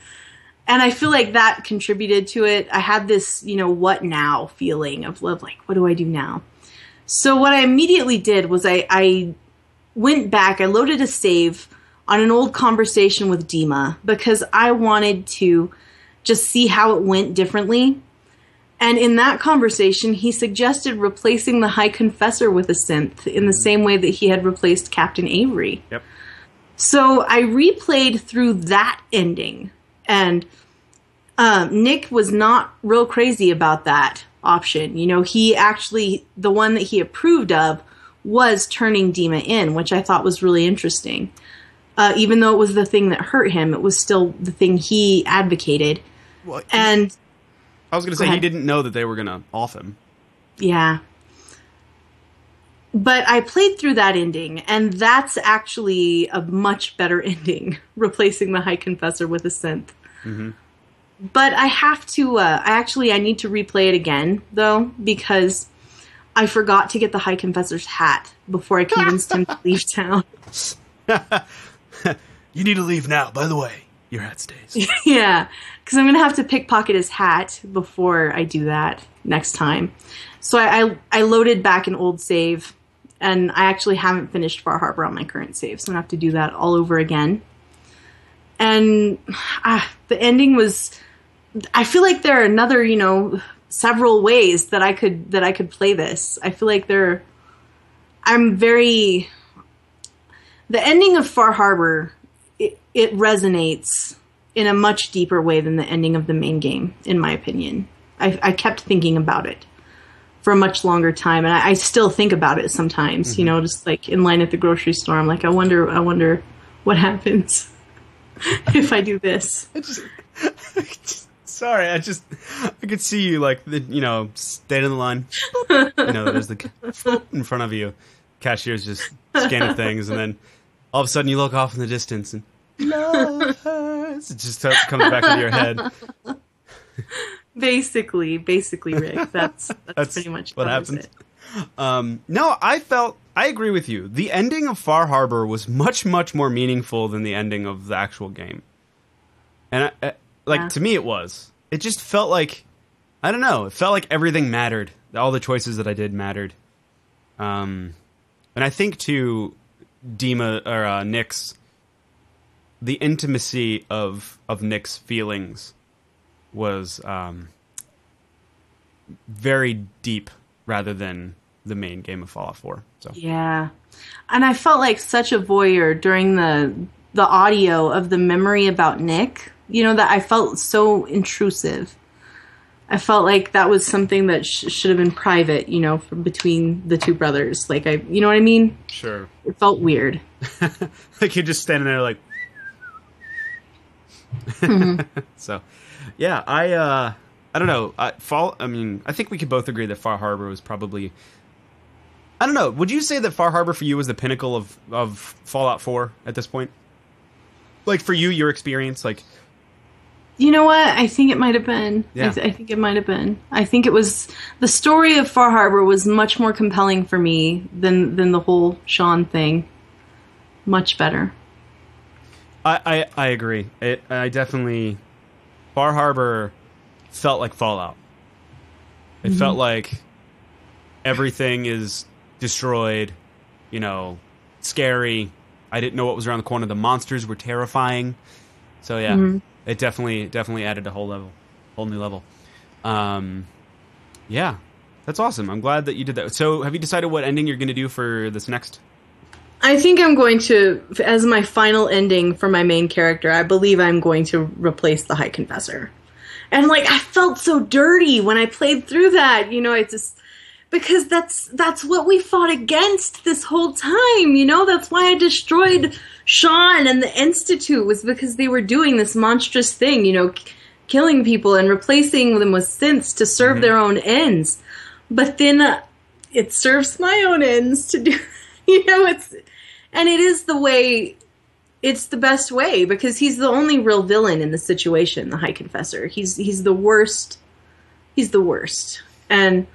and I feel like that contributed to it. I had this, you know, what now feeling of love, like what do I do now? So what I immediately did was I, I went back, I loaded a save on an old conversation with Dima because I wanted to just see how it went differently. And in that conversation, he suggested replacing the High Confessor with a synth in the same way that he had replaced Captain Avery. Yep. So I replayed through that ending, and um, Nick was not real crazy about that option. You know, he actually, the one that he approved of was turning Dima in, which I thought was really interesting. Uh, even though it was the thing that hurt him, it was still the thing he advocated. Well, and I was going to say, go he didn't know that they were going to off him. Yeah. But I played through that ending, and that's actually a much better ending, replacing the High Confessor with a synth. Mm-hmm. But I have to, uh, I actually, I need to replay it again, though, because I forgot to get the High Confessor's hat before I convinced him to leave town. You need to leave now, by the way. Your hat stays. Yeah, because I'm going to have to pickpocket his hat before I do that next time. So I, I, I loaded back an old save, and I actually haven't finished Far Harbor on my current save, so I'm going to have to do that all over again. And uh, the ending was... I feel like there are another, you know, several ways that I could that I could play this. I feel like there, I'm very. The ending of Far Harbor, it, it resonates in a much deeper way than the ending of the main game, in my opinion. I, I kept thinking about it for a much longer time, and I, I still think about it sometimes. Mm-hmm. You know, just like in line at the grocery store, I'm like, I wonder, I wonder what happens if I do this? I just, I just, sorry, I just, I could see you, like, the, you know, staying in the line. You know, there's the in front of you. Cashier's just scanning things, and then all of a sudden you look off in the distance, and it just comes back into your head. Basically, basically, Rick. That's that's, that's pretty much what happens. Um, no, I felt I agree with you. The ending of Far Harbor was much, much more meaningful than the ending of the actual game, and I, I, like yeah. to me, it was. It just felt like I don't know. It felt like everything mattered. All the choices that I did mattered. Um, and I think too, Dima or uh, Nick's the intimacy of of Nick's feelings was um, very deep, rather than the main game of Fallout four. So yeah, and I felt like such a voyeur during the the audio of the memory about Nick. You know, that I felt so intrusive. I felt like that was something that sh- should have been private, you know, from between the two brothers. Like, I, you know what I mean? Sure. It felt weird. Like you're just standing there like... mm-hmm. So, yeah, I, uh, I don't know. I, Fall, I mean, I think we could both agree that Far Harbor was probably... I don't know. Would you say that Far Harbor for you was the pinnacle of, of Fallout four at this point? Like, for you, your experience, like... You know what? I think it might have been. Yeah. I, th- I think it might have been. I think it was the story of Far Harbor was much more compelling for me than than the whole Shawn thing. Much better. I I, I agree. It, I definitely Far Harbor felt like Fallout. It mm-hmm. felt like everything is destroyed. You know, scary. I didn't know what was around the corner. The monsters were terrifying. So yeah. Mm-hmm. It definitely, definitely added a whole level, whole new level. Um, yeah, that's awesome. I'm glad that you did that. So, have you decided what ending you're going to do for this next? I think I'm going to, as my final ending for my main character, I believe I'm going to replace the High Confessor. And like, I felt so dirty when I played through that. You know, I just because that's that's what we fought against this whole time. You know, that's why I destroyed Shawn and the Institute, was because they were doing this monstrous thing, you know, c- killing people and replacing them with synths to serve mm-hmm. their own ends. But then uh, it serves my own ends to do, you know, it's, and it is the way, it's the best way, because he's the only real villain in the situation, the High Confessor. He's, he's the worst. He's the worst. And,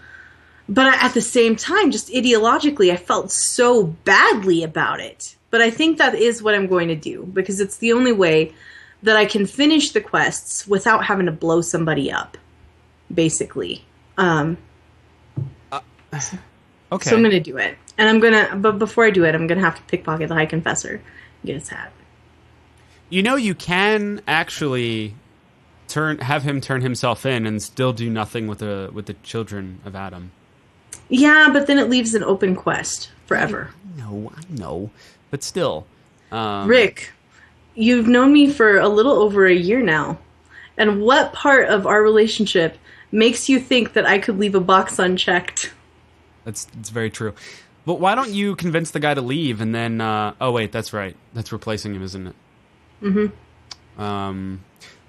but at the same time, just ideologically, I felt so badly about it. But I think that is what I'm going to do, because it's the only way that I can finish the quests without having to blow somebody up, basically. Um, uh, okay. So I'm going to do it. And I'm going to, but before I do it, I'm going to have to pickpocket the High Confessor and get his hat. You know, you can actually turn, have him turn himself in and still do nothing with the, with the Children of Adam. Yeah, but then it leaves an open quest forever. I know, I know. But still. Um, Rick, you've known me for a little over a year now. And what part of our relationship makes you think that I could leave a box unchecked? That's, that's very true. But why don't you convince the guy to leave and then... Uh, oh, wait, that's right. That's replacing him, isn't it? Mm-hmm. Um,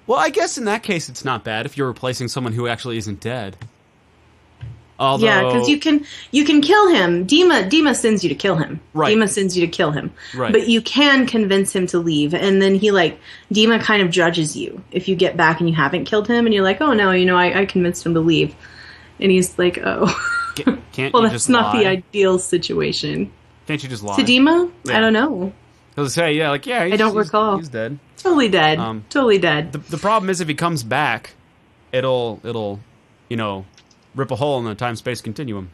well, I guess in that case it's not bad if you're replacing someone who actually isn't dead. Although, yeah, because you can you can kill him. Dima Dima sends you to kill him. Right. Dima sends you to kill him. Right. But you can convince him to leave, and then he like Dima kind of judges you if you get back and you haven't killed him, and you're like, oh no, you know, I, I convinced him to leave, and he's like, oh, can't well, you that's just not lie? The ideal situation. Can't you just lie to Dima? Yeah. I don't know. He'll say, yeah, like yeah, he's, I don't he's, recall. He's dead. Totally dead. Um, totally dead. The, the problem is if he comes back, it'll it'll you know. rip a hole in the time-space continuum.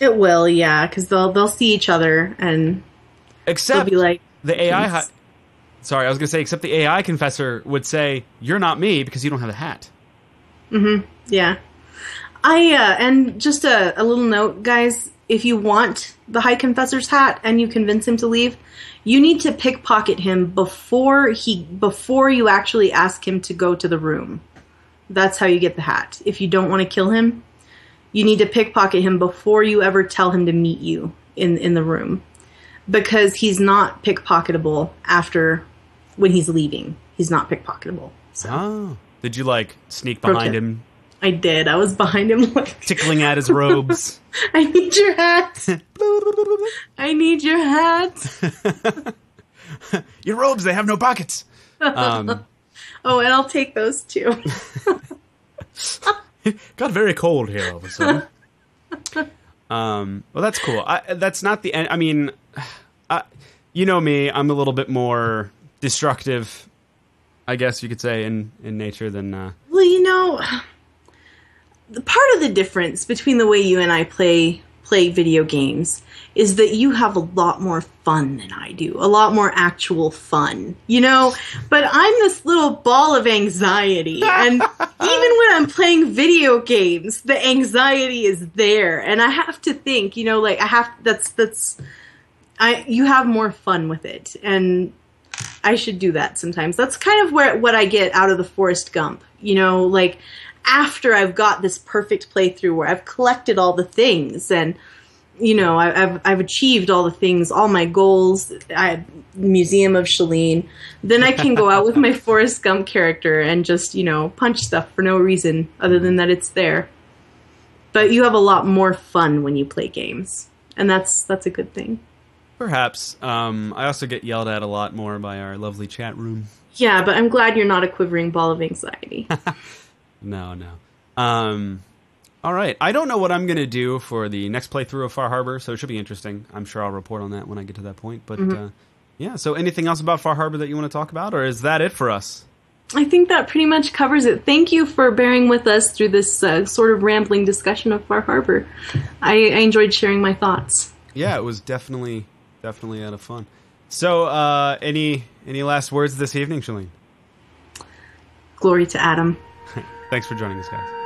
It will, yeah, because they'll they'll see each other and except be like the A I. Hi- Sorry, I was gonna say except the A I Confessor would say you're not me because you don't have a hat. Mm-hmm. Yeah, I uh, and just a, a little note, guys. If you want the High Confessor's hat and you convince him to leave, you need to pickpocket him before he before you actually ask him to go to the room. That's how you get the hat. If you don't want to kill him, you need to pickpocket him before you ever tell him to meet you in, in the room, because he's not pickpocketable after when he's leaving. He's not pickpocketable. So. Oh. Did you, like, sneak behind him? I did. I was behind him. Like, tickling at his robes. I need your hat. I need your hat. Your robes, they have no pockets. Um, oh, and I'll take those, too. Got very cold here all of a sudden. Um, well, that's cool. I, that's not the end. I mean, I, you know me. I'm a little bit more destructive, I guess you could say, in, in nature than... Uh, well, you know, the part of the difference between the way you and I play play video games is that you have a lot more fun than I do, a lot more actual fun, you know? But I'm this little ball of anxiety, and even when I'm playing video games, the anxiety is there, and I have to think, you know, like, I have... That's... that's I. You have more fun with it, and... I should do that sometimes. That's kind of where what I get out of the Forrest Gump. You know, like, after I've got this perfect playthrough where I've collected all the things and, you know, I, I've, I've achieved all the things, all my goals, I, Museum of Shaleen, then I can go out with my Forrest Gump character and just, you know, punch stuff for no reason other than that it's there. But you have a lot more fun when you play games, and that's that's a good thing. Perhaps. Um, I also get yelled at a lot more by our lovely chat room. Yeah, but I'm glad you're not a quivering ball of anxiety. No, no. Um, all right. I don't know what I'm going to do for the next playthrough of Far Harbor, so it should be interesting. I'm sure I'll report on that when I get to that point. But mm-hmm. uh, yeah, so anything else about Far Harbor that you want to talk about, or is that it for us? I think that pretty much covers it. Thank you for bearing with us through this uh, sort of rambling discussion of Far Harbor. I, I enjoyed sharing my thoughts. Yeah, it was definitely... Definitely out of fun. So, uh, any any last words this evening, Shaleen? Glory to Adam. Thanks for joining us, guys.